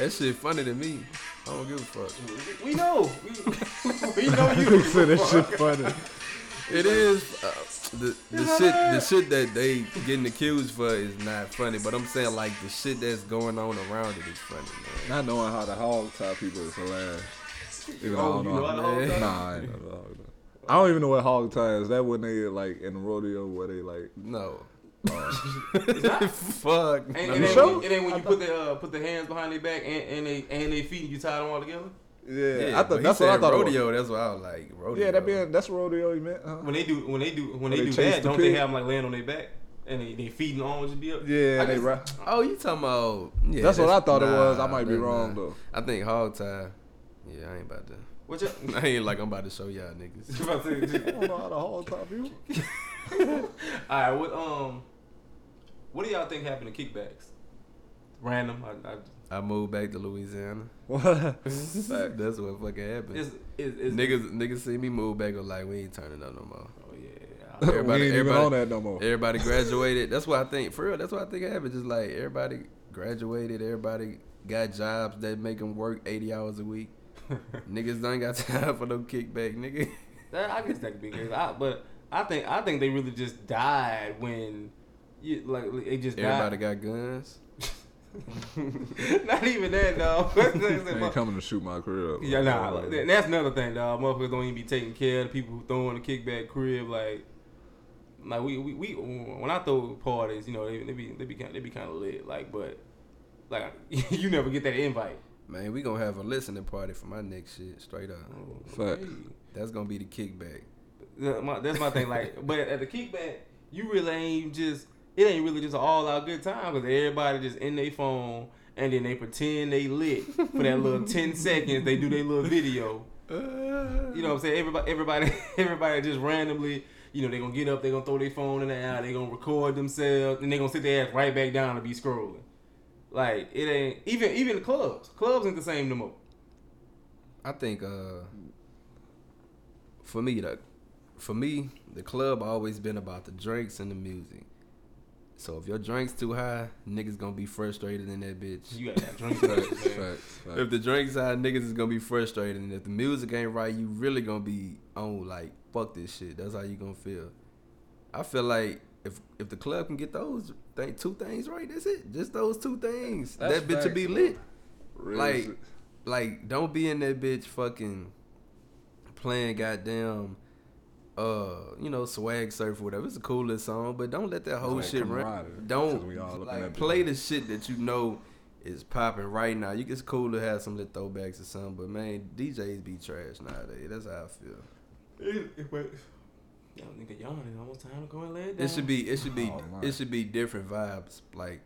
That shit funny to me. I don't give a fuck. We know. We know you. So that shit funny. It is the shit that they getting accused for is not funny, but I'm saying like the shit that's going on around it is funny, man. Not knowing how the hog tie people is hilarious. I don't even know what hog tie is. That when they like in the rodeo where they like no. Fuck. And then when you put the hands behind their back and they feet and you tie them all together. Yeah, I thought that's what I thought. Rodeo, that's what I was like. Rodeo. Yeah, that's rodeo he meant. Huh? When they do that, don't they have them like laying on their back and they feeding the arms and be up? Yeah, they right. Oh, you talking about? Yeah, that's what I thought it was. I might be wrong though. I think hog tie. Yeah, I ain't about to. What you? I ain't like I'm about to show y'all niggas. You about to? I don't know how to hog tie people. All right, what do y'all think happened to kickbacks? Random. I moved back to Louisiana. That's what fucking happened. Niggas see me move back and like, we ain't turning up no more. Oh yeah, everybody on that no more. Everybody graduated. That's what I think. For real, that's what I think happened. Just like everybody graduated. Everybody got jobs that make them work 80 hours a week. Niggas done got time for no kickback, nigga. I guess that could be good. But I think they really just died when, everybody got guns. Not even that, dog. They ain't coming to shoot my crib. Yeah, nah. That's another thing, dog. Motherfuckers don't even be taking care of the people who throwing the kickback crib. Like we when I throw parties, you know, they be kind of lit. Like, but like you never get that invite. Man, we gonna have a listening party for my next shit, straight up. Oh, fuck, hey. That's gonna be the kickback. That's my thing. Like, but at the kickback, you really ain't just. It ain't really just an all-out good time because everybody just in their phone and then they pretend they lit for that little 10 seconds. They do their little video. You know what I'm saying? Everybody just randomly, you know, they going to get up, they going to throw their phone in the air, they going to record themselves, and they going to sit their ass right back down and be scrolling. Like, it ain't... Even the clubs. Clubs ain't the same no more. I think, for me, the club always been about the drinks and the music. So if your drink's too high, niggas gonna be frustrated in that bitch. You gotta have drinks. Facts. If the drink's high, niggas is gonna be frustrated. And if the music ain't right, you really gonna be on like, fuck this shit. That's how you gonna feel. I feel like if the club can get those two things right, that's it. Just those two things. That's that bitch facts. Will be lit. Really? Like don't be in that bitch fucking playing goddamn... you know, swag surf or whatever. It's the coolest song, but don't let that whole shit run. Don't like, play the shit that you know is popping right now. It's cool to have some little throwbacks or something, but man, DJs be trash nowadays. That's how I feel. Yo, nigga, yawning. It's almost time to go and lay it down. It should be different vibes. Like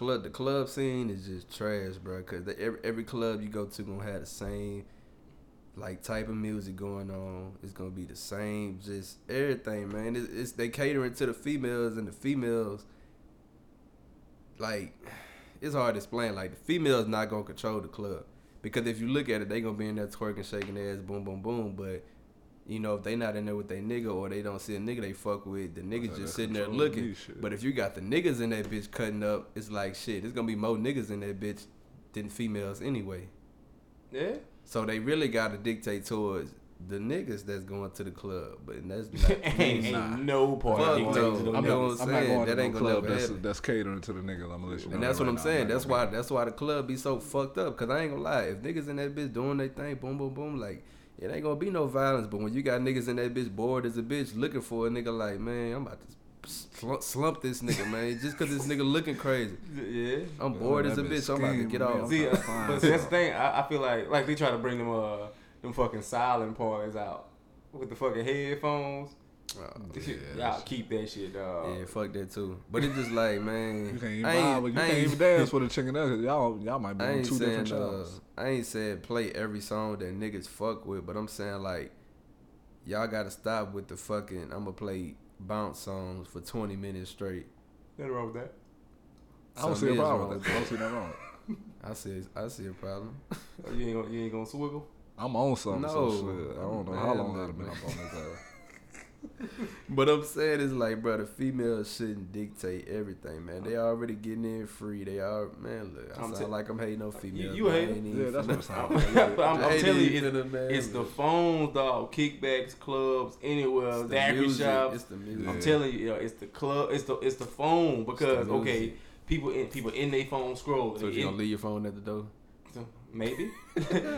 the club scene is just trash, bro. Cause every club you go to gonna have the same. Like type of music going on, it's gonna be the same. Just everything, man. It's they catering to the females and the females. Like, it's hard to explain. Like the females not gonna control the club because if you look at it, they gonna be in there twerking, shaking their ass, boom, boom, boom. But you know if they not in there with their nigga or they don't see a nigga they fuck with, the niggas just sitting there looking. But if you got the niggas in that bitch cutting up, it's like shit. There's gonna be more niggas in that bitch than females anyway. Yeah. So they really gotta dictate towards the niggas that's going to the club, but that's not, ain't no part. I'm not going that to ain't no club that's catering to the niggas. I'm listening. And that's what I'm saying. That's why the club be so fucked up. Cause I ain't gonna lie, if niggas in that bitch doing their thing, boom, boom, boom, like it ain't gonna be no violence. But when you got niggas in that bitch bored as a bitch, looking for a nigga, like man, I'm about to slump this nigga, man, just because this nigga looking crazy. Yeah, I'm bored as a bitch. I'm about to get off. See, but that's the thing. I feel like they try to bring them fucking silent parties out with the fucking headphones. Oh, yeah, y'all keep that shit, dog. Yeah, fuck that too. But it's just like, man, you can't even dance with a chicken out. Y'all might be on two different jobs. I ain't saying play every song that niggas fuck with, but I'm saying like, y'all gotta stop with the fucking I'ma play bounce songs for 20 minutes straight. Nothing wrong with that. I don't see a problem with that. I don't see nothing wrong with that. I see a problem. You ain't gonna swiggle? I'm on something. No, I don't know how long I've been up on this ass. But I'm saying it's like, bro, the females shouldn't dictate everything, man. They already getting in free. They are, man. Look, I sound like I'm hating on females. You hating? Yeah, that's what I'm saying. But I'm telling you, it's the phones, dog. Kickbacks, clubs, anywhere, daiquiri shops. It's the music. I'm telling you, it's the club. It's the phone because okay, people in their phone scroll. So you gonna leave your phone at the door? Maybe.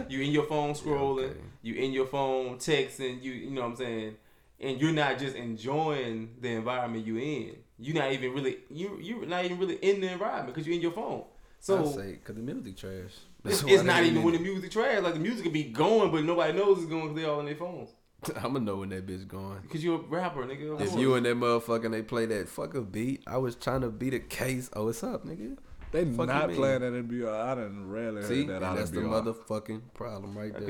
You in your phone scrolling. Yeah, okay. You in your phone texting. You know what I'm saying. And you're not just enjoying the environment you in. You're not even really in the environment because you're in your phone. So I say because the music trash. It's not even when the music trash. Like the music could be going, but nobody knows it's going because they all on their phones. I'ma know when that bitch going. Cause you a rapper, nigga. If you and that motherfucker and they play that fucker beat, I was trying to beat a case. Oh, what's up, nigga? They not playing that NBR. I done rarely heard that NBR. That's the motherfucking problem right there.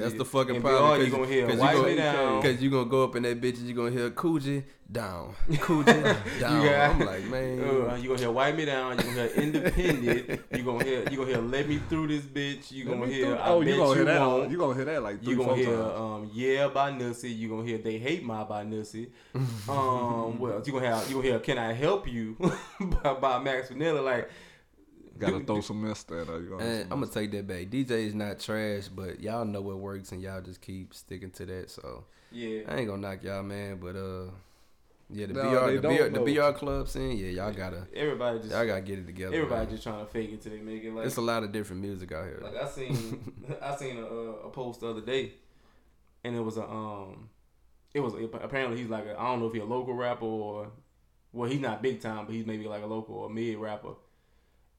That's the fucking NBR, problem. You gonna hear White down. Because you going to go up in that bitch and you going to hear Coogee down. Coogee down. I'm like, man. You going to hear Wipe Me Down. You going to hear Independent. you going to hear Let Me Through This Bitch. You going to hear you going to hear that like 3-4 times. You going to hear Yeah by Nussie. You going to hear They Hate My by Nussie. Well, you going to hear Can I Help You by Max Vanilla. Like, gotta throw some mist at her. I'm gonna take that back. DJ is not trash, but y'all know what works and y'all just keep sticking to that. So yeah, I ain't gonna knock y'all, man. But the BR club scene, y'all gotta get it together. Everybody just trying to fake it till they make it. Like it's a lot of different music out here. Like I seen a post the other day, and it was apparently he's like I don't know if he's a local rapper or well he's not big time, but he's maybe like a local or mid rapper.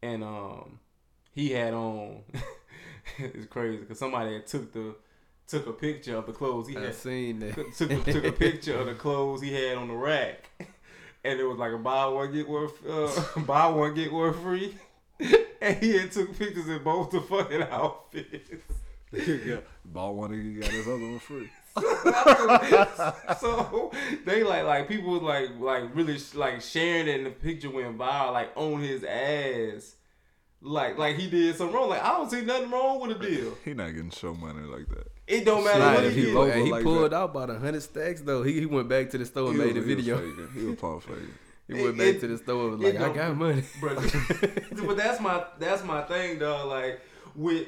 And he had on. It's crazy because somebody had took a picture of the clothes he had. I seen that. took a picture of the clothes he had on the rack, and it was like a buy one get one free. And he had took pictures in both the fucking outfits. Yeah, bought one and he got his other one free. So they like people was like really like sharing it and the picture went viral like on his ass like he did something wrong. Like I don't see nothing wrong with a deal. He not getting show money like that. It don't matter what he did. And he pulled out about 100 stacks though. He went back to the store and made a video. He was pump faking. He went back to the store and was like I got money. But that's my thing dog. Like with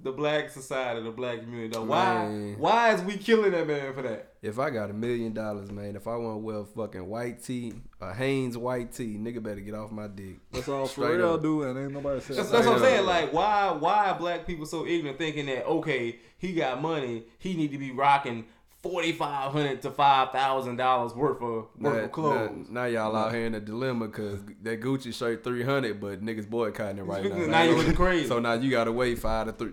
the black society, the black community. Though. Why is we killing that man for that? If I got $1 million, man, if I want to wear fucking white tea, a Hanes white tea, nigga better get off my dick. That's all for real, dude, and ain't nobody saying that's what I'm saying. Like, why are black people so ignorant thinking that, okay, he got money, he need to be rocking $4,500 to $5,000 worth of clothes. Now y'all out here in a dilemma because that Gucci shirt $300, but niggas boycotting it right now. Now you looking crazy. So now you gotta wait 5 to 6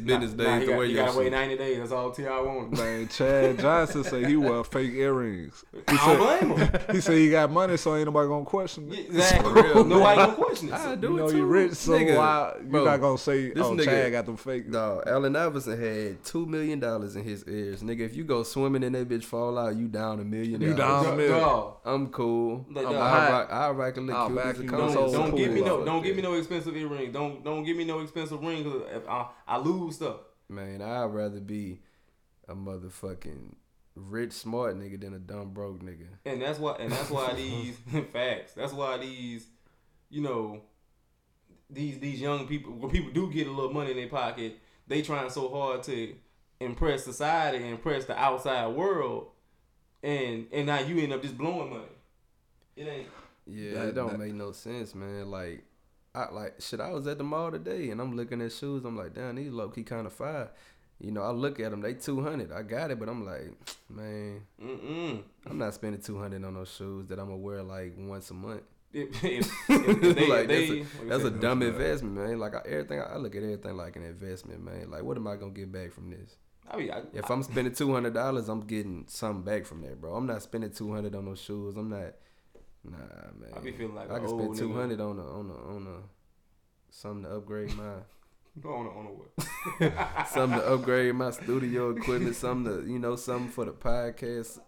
business days to wear your. You gotta wait 90 days. That's all T.I. wanted. Man, Chad Johnson said he wore fake earrings. I don't blame him. He said he got money, so ain't nobody gonna question it. Exactly. Real, nobody gonna question it. I do you know it too. You rich, so nigga, why you bro, not gonna say this nigga, Chad got them fake? No, Allen Iverson had $2 million in his ears. Nigga, if you go swimming and that bitch fall out, you down $1 million. You down $1 million. I'm cool. Like, I'll rock a little cute. Don't give me no. Don't give me no expensive earring. Don't give me no expensive ring. Cause if I lose stuff. Man, I'd rather be a motherfucking rich smart nigga than a dumb broke nigga. And that's why. These facts. That's why these. You know. These young people. When people do get a little money in their pocket, they trying so hard to impress society, impress the outside world, and now you end up just blowing money. It ain't. Yeah, it don't make no sense, man. Like, I was at the mall today, and I'm looking at shoes. I'm like, damn, these low key kind of fire. You know, I look at them, they $200. I got it, but I'm like, man, I'm not spending $200 on those shoes that I'm gonna wear like once a month. That's a dumb investment, man. Like I look at everything like an investment, man. Like, what am I gonna get back from this? I mean, if I'm spending $200, I'm getting something back from that, bro. I'm not spending $200 on those shoes. I'm not. Nah, man. I be feeling like I can spend $200 on a something to upgrade my. On a what? Something to upgrade my studio equipment. Something to, something for the podcast.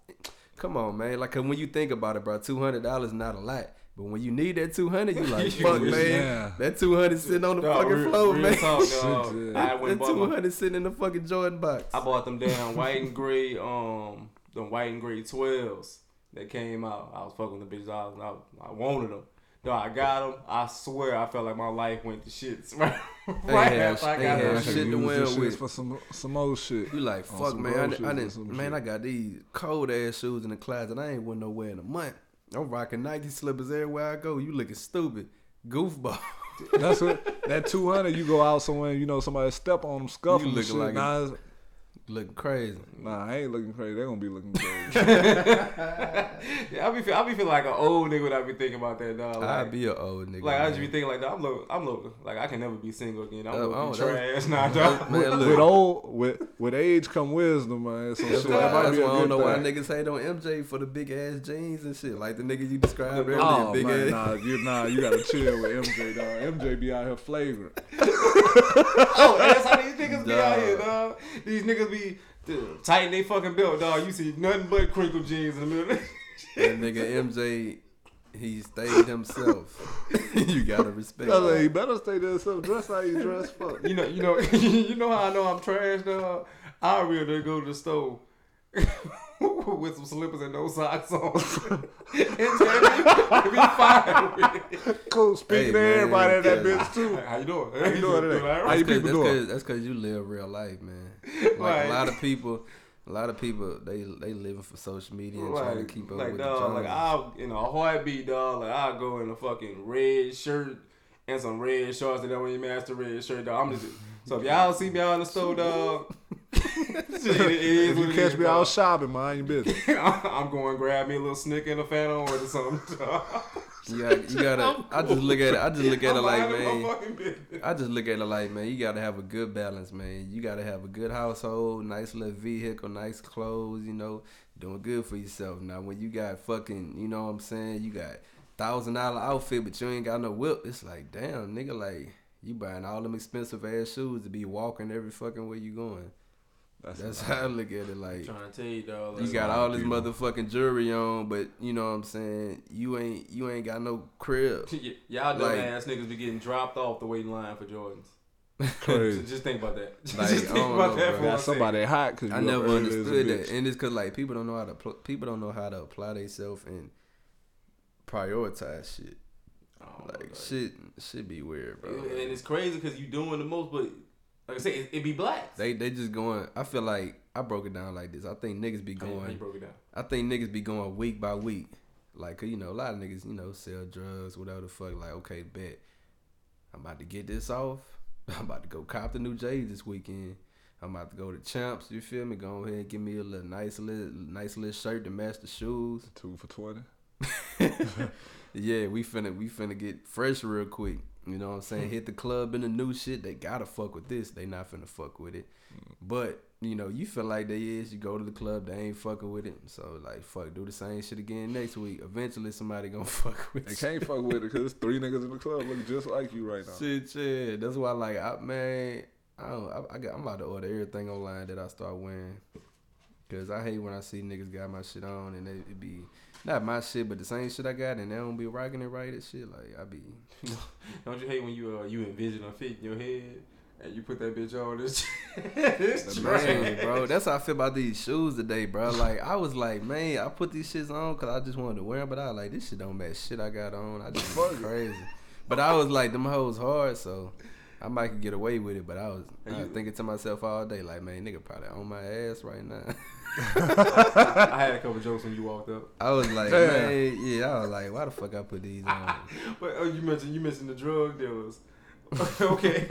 Come on, man. Like, 'cause when you think about it, bro, $200 not a lot. But when you need that $200, you like, fuck, man. Yeah. That $200 sitting on the fucking floor, man. That $200 sitting in the fucking Jordan box. I bought them damn white and gray 12s that came out. I was fucking with the bitches. I wanted them. No, I got them. I swear, I felt like my life went to shits. Right after I got them. Shit to win with for some old shit. You like, fuck, man. I got these cold ass shoes in the closet. I ain't went nowhere in a month. I'm rocking Nike slippers everywhere I go. You looking stupid, goofball. That's what that $200. You go out somewhere, somebody step on them, scuff them. Looking like looking crazy. Nah, I ain't looking crazy. They gonna be looking crazy. Yeah, I be feeling like an old nigga when I be thinking about that, dog. I be an old nigga. Like, man. I just be thinking like, dog, I'm low. Like, I can never be single again. I'm trash now, dog. Man, with age come wisdom, man. So that's why I don't know why niggas hate on MJ for the big ass jeans and shit. Like the nigga you described earlier, big man, ass. You gotta chill with MJ, dog. MJ be out here flagrant. That's how these niggas be out here, dog. These niggas be tighten they fucking belt, dog. You see nothing but crinkle jeans in the middle of that shit. That nigga MJ, he stayed himself. You gotta respect him. Like, he better stay to himself. Dress how you dress, fuck. You know how I know I'm trash, dog? I really go to the store with some slippers and no socks on. It'd be fine with it. Cool. Speaking to everybody at that bitch too. How you doing? How you doing today? How you people doing? That's because you live real life, man. Like a lot of people, they living for social media and trying to keep up with the Jones. Like, I'll in a heartbeat, dog. Like, I'll go in a fucking red shirt and some red shorts. That don't even match the red shirt, dog. I'm just so if y'all see me out in the store, dog. If you catch me out shopping, mind your business. I'm going to grab me a little Snicker and a Fat Orange or something. I just look at it like, man, you got to have a good balance, man. You got to have a good household, nice little vehicle, nice clothes, doing good for yourself. Now, when you got fucking, you know what I'm saying, you got $1,000 outfit, but you ain't got no whip. It's like, damn, nigga, like, you buying all them expensive ass shoes to be walking every fucking way you going. That's how I look at it. Like, I'm trying to tell you, dog, you got all this motherfucking jewelry on, but you know what I'm saying? You ain't got no crib. Y'all dumb ass niggas be getting dropped off the waiting line for Jordans. Crazy. Just think about that. Like, just think about that. For somebody hot because I never understood that, and it's because like people don't know how to apply themselves and prioritize shit. Like shit be weird, bro. And it's crazy because you doing the most, but. Like I say, it be blacks. They just going. I feel like I broke it down like this. I think niggas be going. You broke it down. I think niggas be going week by week. Like, a lot of niggas, sell drugs, whatever the fuck. Like, okay, bet I'm about to get this off. I'm about to go cop the new J's this weekend. I'm about to go to Champs. You feel me? Go ahead and give me a little nice little shirt to match the shoes. 2 for $20. Yeah, we finna get fresh real quick. You know what I'm saying? Hit the club in the new shit. They gotta fuck with this. They not finna fuck with it. But, you feel like they is. You go to the club, they ain't fucking with it. So, like, fuck, do the same shit again next week. Eventually, somebody gonna fuck with it. They can't fuck with it because it's 3 niggas in the club look just like you right now. Shit, yeah. That's why, like, I'm about to order everything online that I start wearing. Because I hate when I see niggas got my shit on and it be... Not my shit, but the same shit I got, and they don't be rocking it right and shit. Like, I be... Don't you hate when you envision a fit in your head, and you put that bitch on this man, bro, that's how I feel about these shoes today, bro. Like, I was like, man, I put these shits on because I just wanted to wear them, but I was like, this shit don't match shit I got on. I just crazy. But I was like, them hoes hard, so... I might get away with it, but I was thinking to myself all day, like, man, nigga probably on my ass right now. I had a couple jokes when you walked up. I was like, man, I was like, why the fuck I put these on? Well, you mentioned the drug dealers. Okay,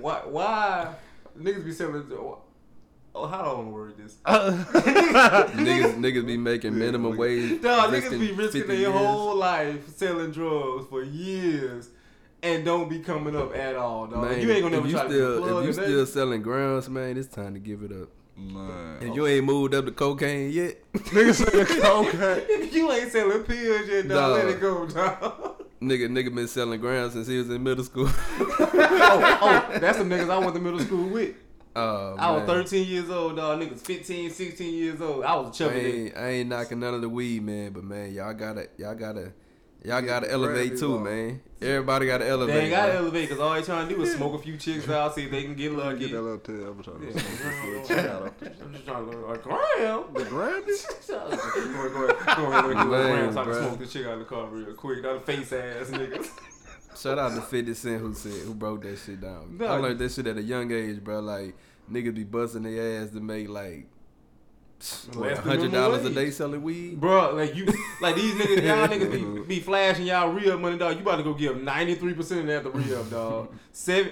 why? Niggas be selling. Oh, how do I want to word this? Niggas be making minimum wage. Dog, niggas be risking their whole life selling drugs for years and don't be coming up at all, dog. Man, you ain't gonna never try to plug. If you still selling grounds, man, it's time to give it up. Man, if you ain't moved up to cocaine yet, niggas selling cocaine. If you ain't selling pills yet, dog, let it go, dog. Nigga been selling grounds since he was in middle school. oh, that's the niggas I went to middle school with. I was 13 years old, dog. Niggas 15, 16 years old. I was chubby. I ain't knocking none of the weed, man. But man, y'all gotta elevate too, man. Everybody gotta elevate. They gotta elevate because all they trying to do is smoke a few chicks out, see if they can get lucky. Get that up to I'm trying to smoke a chick out. I'm just trying to learn like gram. The gram? Go ahead. I can smoke the chick out of the car real quick. That face ass niggas. Shout out to 50 Cent who broke that shit down. I learned that shit at a young age, bro. Like, niggas be busting their ass to make like $100 a day selling weed. Bro, like you like these niggas, y'all niggas be flashing y'all real money, dog. You about to go give 93% of that real, dog. 7%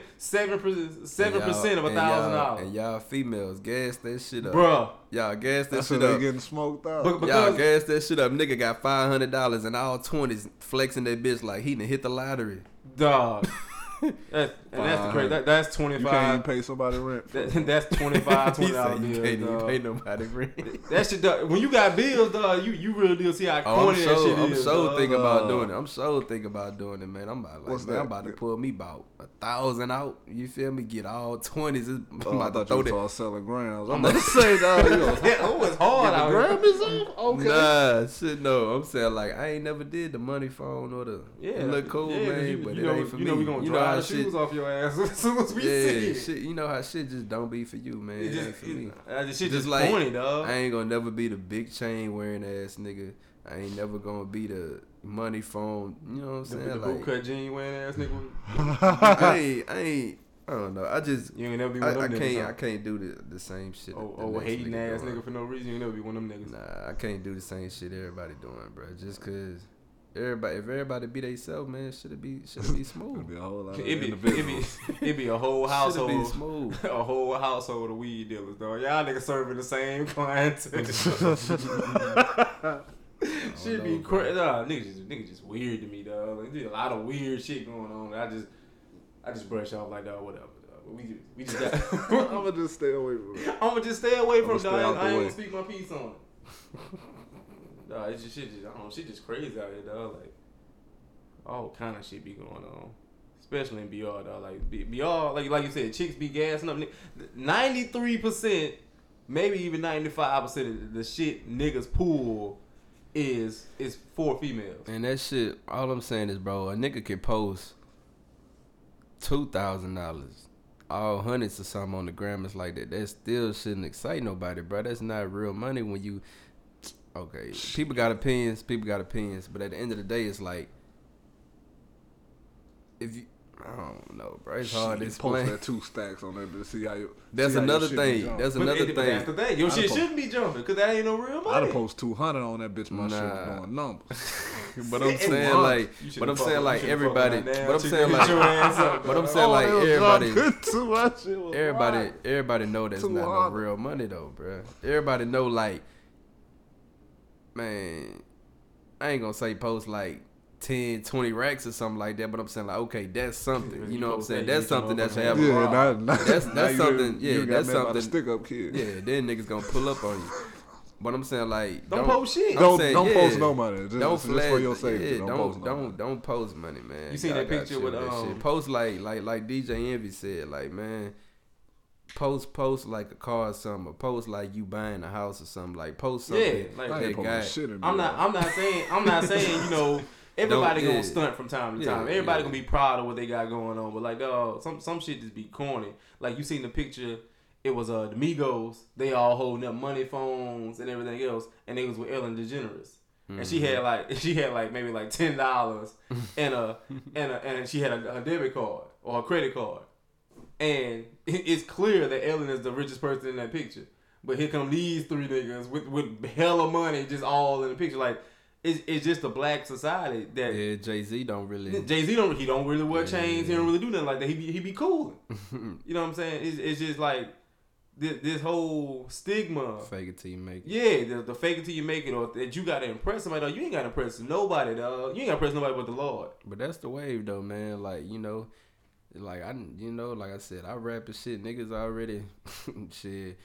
of $1,000. And y'all females gas that shit up. Bro. Y'all gas that shit up. Getting smoked up. Y'all gas that shit up. Nigga got $500 and all 20s flexing that bitch like he done hit the lottery. Dog. That's the crazy. That's 25. You can't even pay somebody rent. That's $25 bills. You can't even pay nobody rent. That shit, dog, when you got bills, dog, you really do see how corny that shit is. I'm so thinking about doing it. Man. I'm about to pull me about 1,000 out. You feel me? Get all 20s. I'm about to throw that. Selling grams. I'm about to say, dog. Oh, it's hard out here. Gram is up? Okay. Nah, shit, no. I'm saying like I ain't never did the money phone or the look cool, man. But it ain't for me. You know we gonna drive. Shoes off your ass as soon as we see it. Shit, you know how shit just don't be for you, man. It ain't for me. Just like corny, dog. I ain't gonna never be the big chain wearing ass nigga. I ain't never gonna be the money phone. You know what I'm saying? The bootcut like, jean wearing ass nigga. I don't know. I just you ain't never be one of them. I can't do the same shit. Hating ass nigga for no reason. You ain't never be one of them niggas. Nah, I can't do the same shit everybody doing, bro. Just cause. If everybody be they self, man, should it be smooth. It'd be a whole lot of it be a whole household. Should be smooth. A whole household of weed dealers, dog. Y'all niggas serving the same clientele. Should be crazy. Nah, niggas just weird to me, dog. Like, there's a lot of weird shit going on. I just brush off like, dog, whatever. We just got. I'ma just stay away from it. Dog. I ain't gonna speak my piece on it. Nah, it's just shit. I don't know, shit just crazy out here, dog. Like, all kind of shit be going on, especially in BR, dog. Like BR, like you said, chicks be gassing up. 93%, maybe even 95% of the shit niggas pull is for females. And that shit, all I'm saying is, bro, a nigga can post $2,000, all hundreds or something on the grammars like that. That still shouldn't excite nobody, bro. That's not real money when you. Okay, people got opinions, but at the end of the day, it's like, if you, I don't know, bro, it's hard to explain. Post that 2 stacks on there to see how you. That's another thing. That's the thing. Your shit shouldn't be jumping because that ain't no real money. I'd post 200 on that bitch. My shit was going numbers. But I'm saying like everybody. Everybody know that's not no real money though, bro. Everybody know like. Man, I ain't gonna say post like 10, 20 racks or something like that, but I'm saying like, okay, that's something. You know what I'm saying? That's something that should happen. Yeah, that's something. Yeah, that's something. Stick up kid. Yeah, then niggas gonna pull up on you. But I'm saying like, don't post shit. Don't post no money. Just for your safety. Yeah, don't post money, man. You seen that picture with that shit? Post like DJ Envy said, like man. Post like a car or something, or post like you buying a house or something. Like post something. Yeah, like that guy. Shit I'm not saying. You know, everybody gonna stunt from time to time. Everybody gonna be proud of what they got going on. But like, dog, some shit just be corny. Like you seen the picture. It was the Migos. They all holding up money phones and everything else, and they was with Ellen DeGeneres. And she had like maybe like $10 and she had a debit card or a credit card. And it's clear that Ellen is the richest person in that picture. But here come these three niggas with hella money just all in the picture. Like, It's just a black society that Jay-Z don't really wear chains. He don't really do nothing like that. He be cool. You know what I'm saying? It's just like this whole stigma. Fake it till you make it. Yeah, the fake it till you make it, or that you gotta impress somebody. Dog. You ain't gotta impress nobody, dog. You ain't gotta impress nobody but the Lord. But that's the wave, though, man. Like, you know, like I said, I rap and shit. Niggas already shit.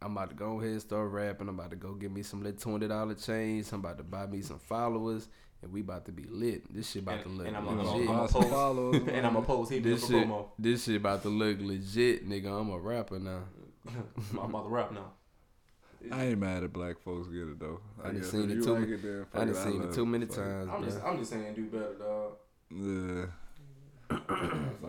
I'm about to go ahead and start rapping. I'm about to go get me some little $20 chains. I'm about to buy me some followers. And we about to be lit. This shit about to look legit. And I'm going to post him this shit. This shit about to look legit, nigga. I'm a rapper now. I'm about to rap now. I ain't mad at black folks get it, though. I done seen it too many times. I'm just saying do better, dog. Yeah.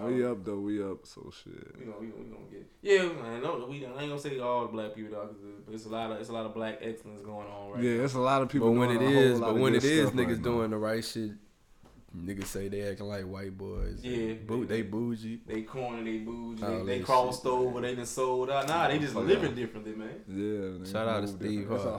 We up though, so shit. We gonna get it. Yeah, man. No, I ain't gonna say all the black people, dog, but it's a lot of black excellence going on right now. Yeah, it's a lot of people. But when it is, niggas right doing the right shit. Niggas say they acting like white boys. Yeah, they bougie. They corny. They bougie. They crossed over. They done sold out. Nah, they just living differently, man. Yeah. Shout out to Steve Harvey. It's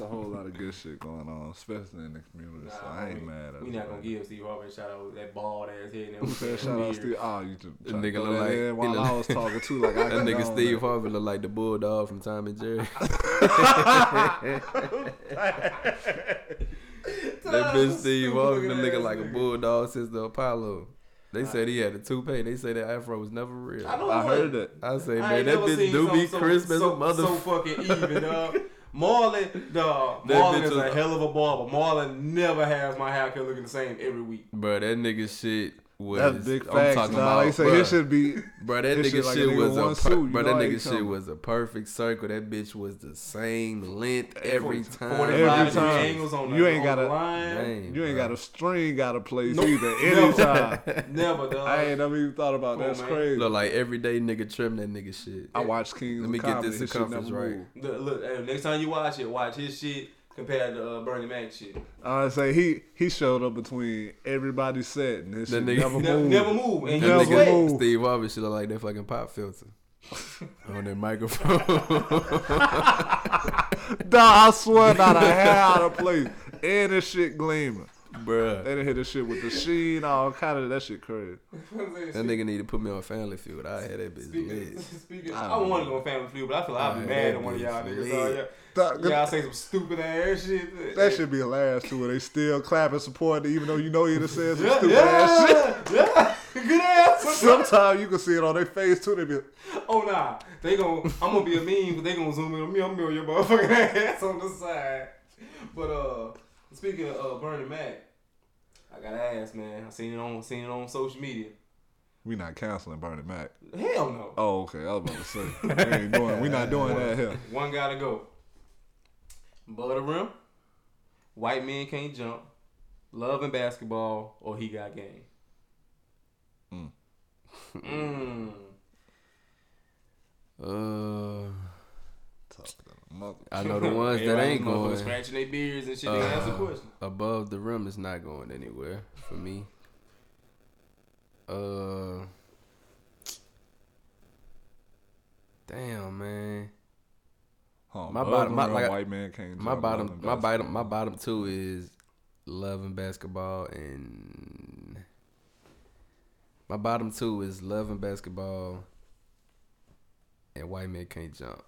a whole lot of good shit going on, especially in the community. So I ain't mad at it. We not gonna give Steve Harvey a shout out with that bald ass head. Who said shout out Steve? Oh, you just that nigga look like while I was talking too. Like that nigga Steve Harvey look like the bulldog from Tom and Jerry. They been Steve Harvey the nigga like a bulldog since the Apollo. They said he had a toupee. They say that afro was never real. I heard that. I say, man, that bitch do be crisp as a motherfucker. So fucking even, dog. Marlon, dog. Marlon is a hell of a barber. Marlon never has my haircut looking the same every week. Bro, that nigga shit. That's big facts. They say it should be. Bro, that nigga shit was a. Bro, that nigga shit was a perfect circle. That bitch was the same length every time. You ain't got a. You ain't got a string out of place either. Anytime. Never, dog. I ain't never even thought about that. That's crazy. Look like everyday nigga trim that nigga shit. I watch Kings. Let me get this circumference right. Look, next time you watch it, watch his shit. Compared to Bernie Mac shit. I say he showed up between everybody's set and this shit never moved. And that nigga moved. Steve Harvey shit look like that fucking pop filter on that microphone. Dog, I swear not a hair out of place. And this shit gleaming. Bruh. They done hit this shit with the sheen, all kind of that shit crazy. That nigga need to put me on Family Feud. I had that bitch lit. I want to go on Family Feud, but I feel like I'll be mad at one of y'all niggas. Y'all say some stupid ass shit. That should be a last too, where they still clapping support, even though you know you done said some stupid ass shit. Yeah. Good ass. Sometimes you can see it on their face too. They be, oh nah, I'm gonna be a meme, but they gonna zoom in on me. I'm gonna be your motherfucking ass on the side. But speaking of Bernie Mac, I gotta ask, man. I seen it on social media. We not canceling Bernie Mac. Hell no. Oh, okay. I was about to say we not doing that here. One guy to go. Butter Rim, White Men Can't Jump, Love and Basketball, or He Got Game. I know the ones that ain't going. Scratching their beards and shit. They ask a question. Above the Rim is not going anywhere for me. Damn, man. My bottom two is Love and Basketball, and White Men Can't Jump.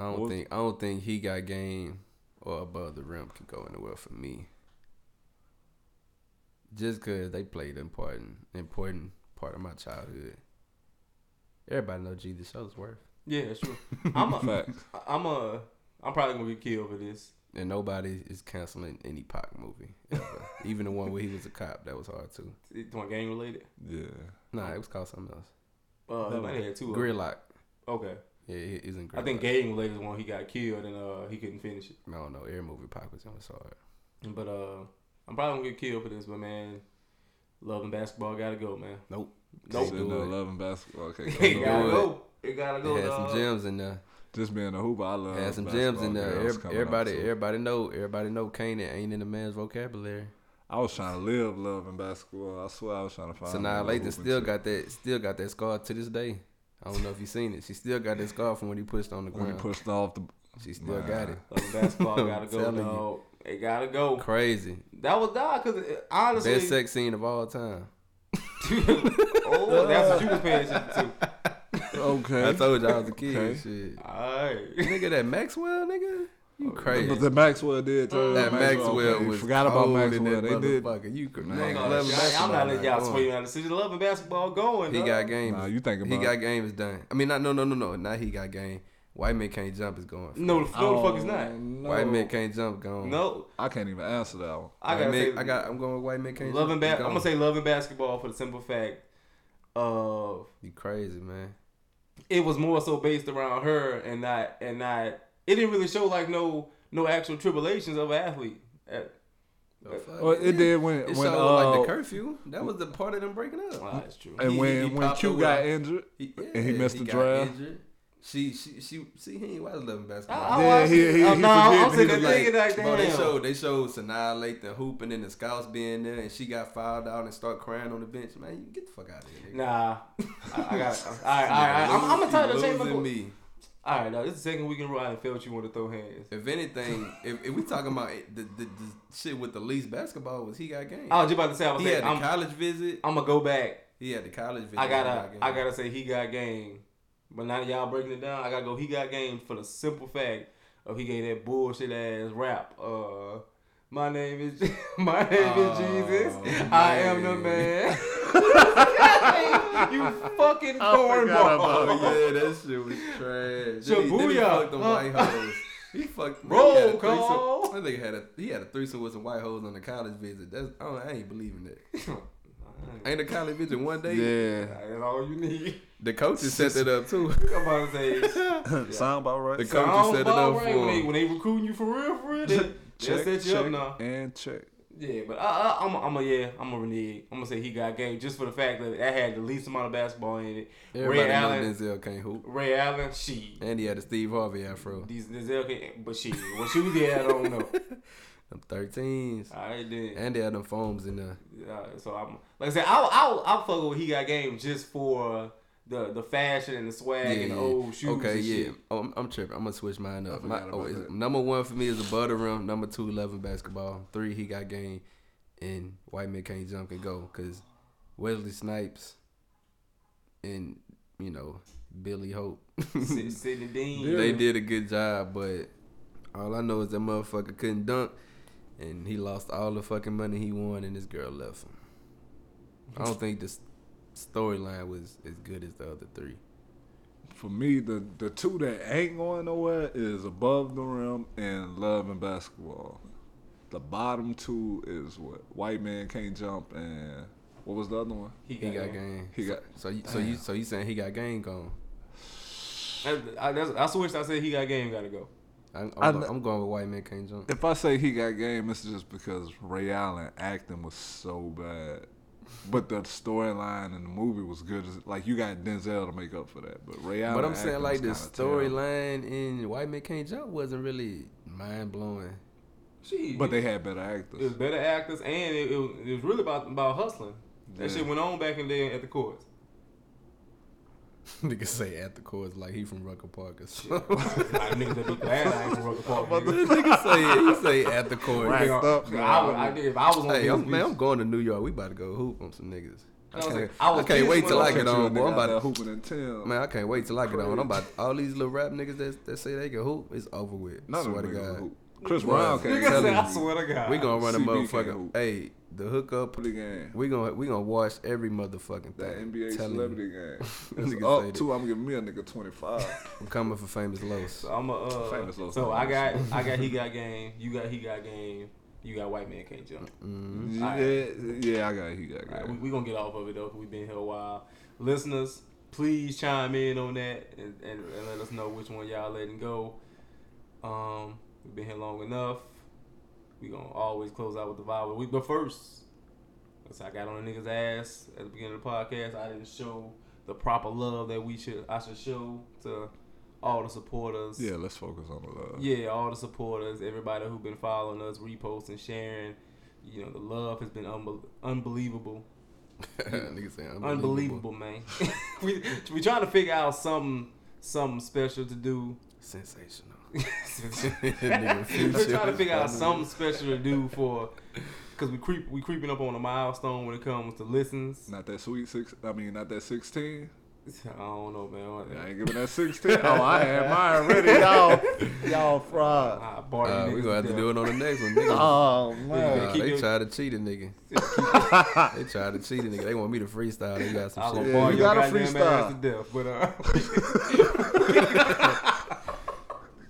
I don't think He Got Game or Above the Rim can go anywhere for me. Just cause they played an important part of my childhood. Everybody know G. The show's worth. Yeah, that's true. I'm probably gonna get killed for this. And nobody is canceling any Pac movie, ever. Even the one where he was a cop. That was hard too. It's one gang related. Yeah. Nah, it was called something else. Gridlock. Okay. Yeah, he's in Gridlock. I think gang related is one he got killed and he couldn't finish it. I don't know. Every movie Pac was in was hard. But I'm probably gonna get killed for this, but man, Love and Basketball gotta go, man. Nope. No, Love and Basketball. Okay. Gotta go. It gotta go. It had some gems in there. Just being a hooper, I love. It had some gems in there. Everybody know Kanan ain't in the man's vocabulary. I was trying to live Love and Basketball. I swear I was trying to find. Sanaa Lathan still got that scar to this day. I don't know if you seen it. She still got that scar from when he pushed on the ground. She still got it. Love and Basketball gotta go. It gotta go. Crazy. That was dog, because honestly. Best sex scene of all time. Oh, that's what you was paying attention to. Okay. I told y'all I was a kid. Okay. Shit. All right. Nigga, that Maxwell, nigga. You crazy. But the Maxwell did turn. That Maxwell okay. was forgot about Maxwell. They did. You could man, I'm not letting y'all swing out the city. Loving basketball going. He got games. Nah, you think about He got game is done. I mean, no. Not he got game. White men can't jump is going. No, the fuck is not. No. White men can't jump gone. No, I can't even answer that one. I'm going with white men can't jump. I'm gonna say loving basketball for the simple fact of you crazy man. It was more so based around her and not. It didn't really show like no actual tribulations of an athlete. It did when showed, like the curfew. That was the part of them breaking up. Wow, that's true. And when Q got injured and he missed the draft. She ain't watch loving basketball. I'm sitting there thinking like damn. They showed Sanaa Lathan hooping and the scouts being there, and she got fouled out and start crying on the bench. Man, you get the fuck out of here. Nigga. Nah, I got. All right. I'm gonna tell you to change my book. All right, now this is the second week in a row I felt you want to throw hands. If anything, if we talking about the shit with the least basketball was he got game. I was just about to say he had the college visit. I'm gonna go back. He had the college visit. I gotta say he got game. But now that y'all breaking it down, I gotta go. He got game for the simple fact of he gave that bullshit ass rap. My name is Jesus. Man. I am the man. You fucking cornball. Yeah, that shit was trash. Shabuya fucked them white hoes. He fucked. Roll call. That nigga had a threesome with some white hoes on the college visit. I ain't believing that. Ain't a college visit one day? Yeah. That's all you need. The coaches set it up too. I'm about to say. Yeah. Sound about right. The coaches set it up right. For when they recruiting you for real, they set you up now. And check. Yeah, but I'm a renege. I'm gonna say he got game just for the fact that I had the least amount of basketball in it. Everybody Ray Allen, Denzel can't hoop. Ray Allen, she. And he had a Steve Harvey afro. These Denzel can't, but she. What she did, I don't know. Them 13s. All right, then. And they had them foams in there. Yeah, so I'm like I said, I'll fuck with he got game just for the fashion and the swag and the old shoes. Okay, and shit. I'm tripping. I'm gonna switch mine up. Number one for me is above the rim. Number two, loving basketball. Three, he got game, and white men can't jump and go because Wesley Snipes and Billy Hope, Sidney Dean, they did a good job. But all I know is that motherfucker couldn't dunk, and he lost all the fucking money he won, and this girl left him. I don't think this storyline was as good as the other three. For me, the two that ain't going nowhere is above the rim and love and basketball. The bottom two is what? White man can't jump and what was the other one? He got game. So you saying he got game gone? I switched. I said he got game. Gotta go. I'm going with white man can't jump. If I say he got game, it's just because Ray Allen acting was so bad. But the storyline in the movie was good. Like, you got Denzel to make up for that. But Ray Allen. But I'm saying, like, the storyline in White Men Can't Jump wasn't really mind blowing. But they had better actors. It was better actors, and it was really about hustling. Yeah. That shit went on back in the day at the courts. Niggas say at the courts like he from Rucker Park or something. Niggas that be glad I ain't from Rucker Park. Niggas say at the courts. Right up. I'm going to New York. We about to go hoop on some niggas. I can't wait till I get on. Boy, I'm about to hooping and tell. Man, I can't wait till I get on. I'm about all these little rap niggas that say they can hoop. It's over with. I swear to God. Chris Brown can't tell you. I swear to God. We gonna run a motherfucker. Hey. The hookup game. We gonna watch every motherfucking thing. That NBA celebrity game. Up to I'm giving me a nigga 25. I'm coming for famous Leauxx. So I'm famous Leauxx. So I got he got game. You got he got game. You got white man can't jump. Mm-hmm. Right. Yeah, I got he got game. Right, we gonna get off of it though. We've been here a while. Listeners, please chime in on that and let us know which one y'all letting go. We've been here long enough. We gonna always close out with the vibe. But first, because I got on a nigga's ass at the beginning of the podcast, I didn't show the proper love that I should show to all the supporters. Yeah, let's focus on the love. Yeah, all the supporters, everybody who's been following us, reposting, sharing. The love has been unbelievable. Nigga saying unbelievable, man. we trying to figure out something special to do. Sensational. We're trying to figure out something special to do for, because we creeping up on a milestone when it comes to listens. Not that sweet six. I mean, not that 16. I don't know, man. I ain't giving that 16. Oh, I had mine ready, y'all fried. We gonna have to do it on the next one, nigga. Oh man, they tried to cheat a nigga. They want me to freestyle. They got some shit. Yeah, you gotta freestyle. To death, but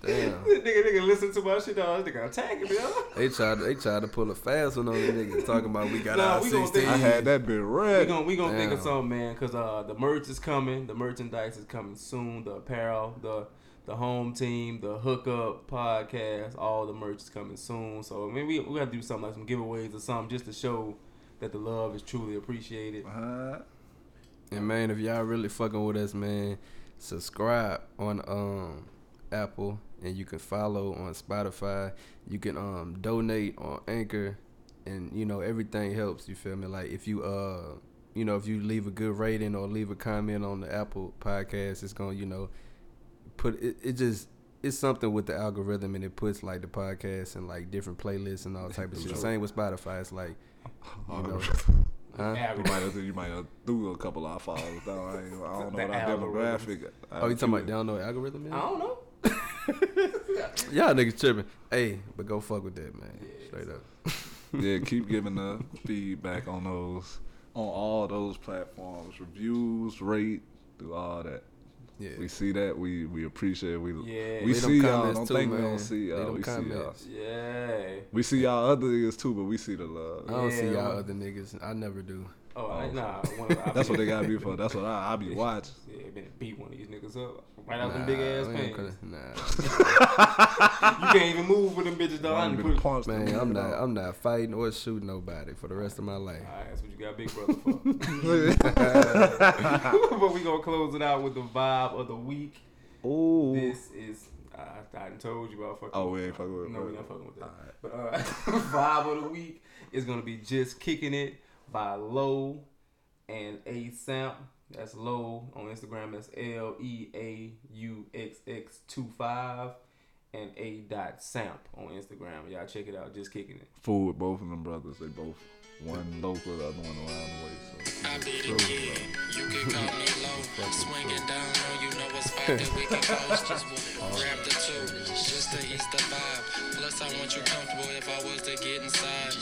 damn. Nigga listen to my shit, dog. They got attacking me, dog. They tried to pull a fast one on the nigga, talking about we got our 16. I had that bit red. We gonna think of something, man, because the merch is coming. The merchandise is coming soon. The apparel, the home team, the hookup podcast, all the merch is coming soon. So I mean, we gotta do something like some giveaways or something just to show that the love is truly appreciated. And man, if y'all really fucking with us, man, subscribe on Apple. And you can follow on Spotify. You can donate on Anchor, and you know everything helps. You feel me? Like if you if you leave a good rating or leave a comment on the Apple podcast, it's gonna put it. It's something with the algorithm, and it puts like the podcast and like different playlists and all type of shit. Same with Spotify. It's like you might do a couple of follows. I don't know what our demographic. Oh, you talking about download algorithm? Man? I don't know. Y'all niggas tripping. Hey, but go fuck with that, man. Yes. Straight up. Yeah, keep giving the feedback on those, on all those platforms. Reviews, rate, do all that. Yeah. We see that. We appreciate it. We see y'all. Don't think we don't see y'all. We see y'all. Yeah. We see y'all other niggas too, but we see the love. I don't see y'all other niggas. I never do. That's what they gotta be for. That's what I be watching. Yeah, been to beat one of these niggas up right out them big ass pants. You can't even move with them bitches, though. I'm not fighting or shooting nobody for the rest of my life. Alright, that's what you got big brother for. But we gonna close it out with the vibe of the week. Ooh, this is I told you about fucking. Oh, we ain't fucking with it. No, we not fucking with that. But vibe of the week is gonna be Just Kicking It by Leauxx and A.Samp. That's Leauxx on Instagram. That's LEAUXX25 and A.Samp on Instagram. Y'all check it out. Just Kicking It. Fool with both of them brothers. They both one local, the other one around the way. So I be the kid. You can call me Leauxx. Swinging down low, you know what's poppin'. We can coast. Just grab the two. Just to ease the vibe. Plus, I want you comfortable if I was to get inside.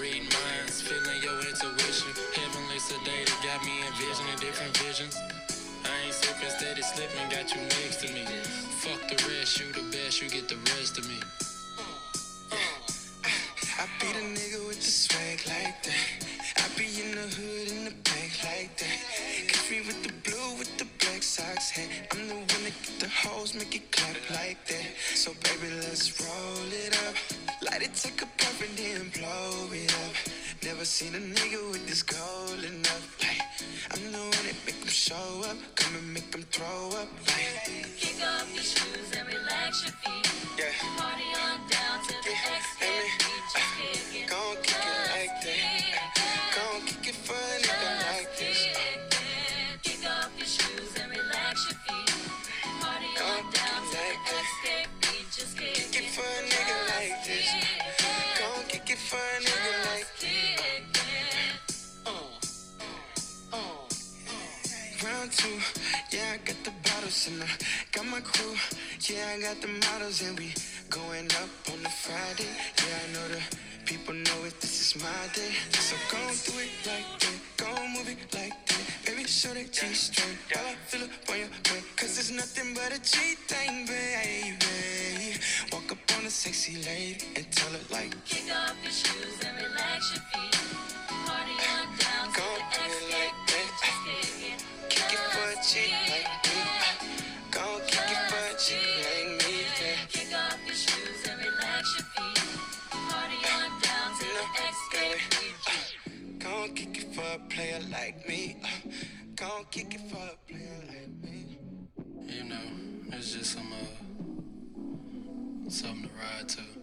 Read minds, feeling your intuition. Heavenly sedated, got me envisioning different visions. I ain't sipping, steady slipping, got you next to me. Fuck the rest, you the best, you get the rest of me. I be the nigga with the swag like that. I be in the hood, in the bank like that. Catch me with the blue, with the black socks hat. I'm the one that get the hoes, make it clap like that. So baby, let's roll it up. Light it, take a puff and then blow it up. Never seen a nigga with this gold enough. Like, I'm the one that make them show up. Come and make them throw up. Like, kick off your shoes and relax your feet. Yeah. Party on down to the next beat. Just kick it. Gon' kick it like that. Gon' kick it for a nigga like this. Kick off your shoes and relax your feet. Party on down to the next beat. Just kick it for a nigga. Gon' kick it for a nigga like this. Round two, yeah, I got the bottles and I got my crew. Yeah, I got the models and we going up on the Friday. Yeah, I know the people know it, this is my day. So gon' do it like that, gon' move it like that. Baby, show that G-string while I fill up on your way. Cause it's nothing but a G-thing, baby. Walk up on a sexy lady and tell her like, kick off your shoes and relax your feet. Party on down to the X like that. Kick it for a chick like me. Gon' kick it for a chick like me. Kick off your shoes and relax your feet. Party on down to the X like. Gon' kick it for a player like me. Gon' kick it for a player like me. You know, it's just some something to ride to.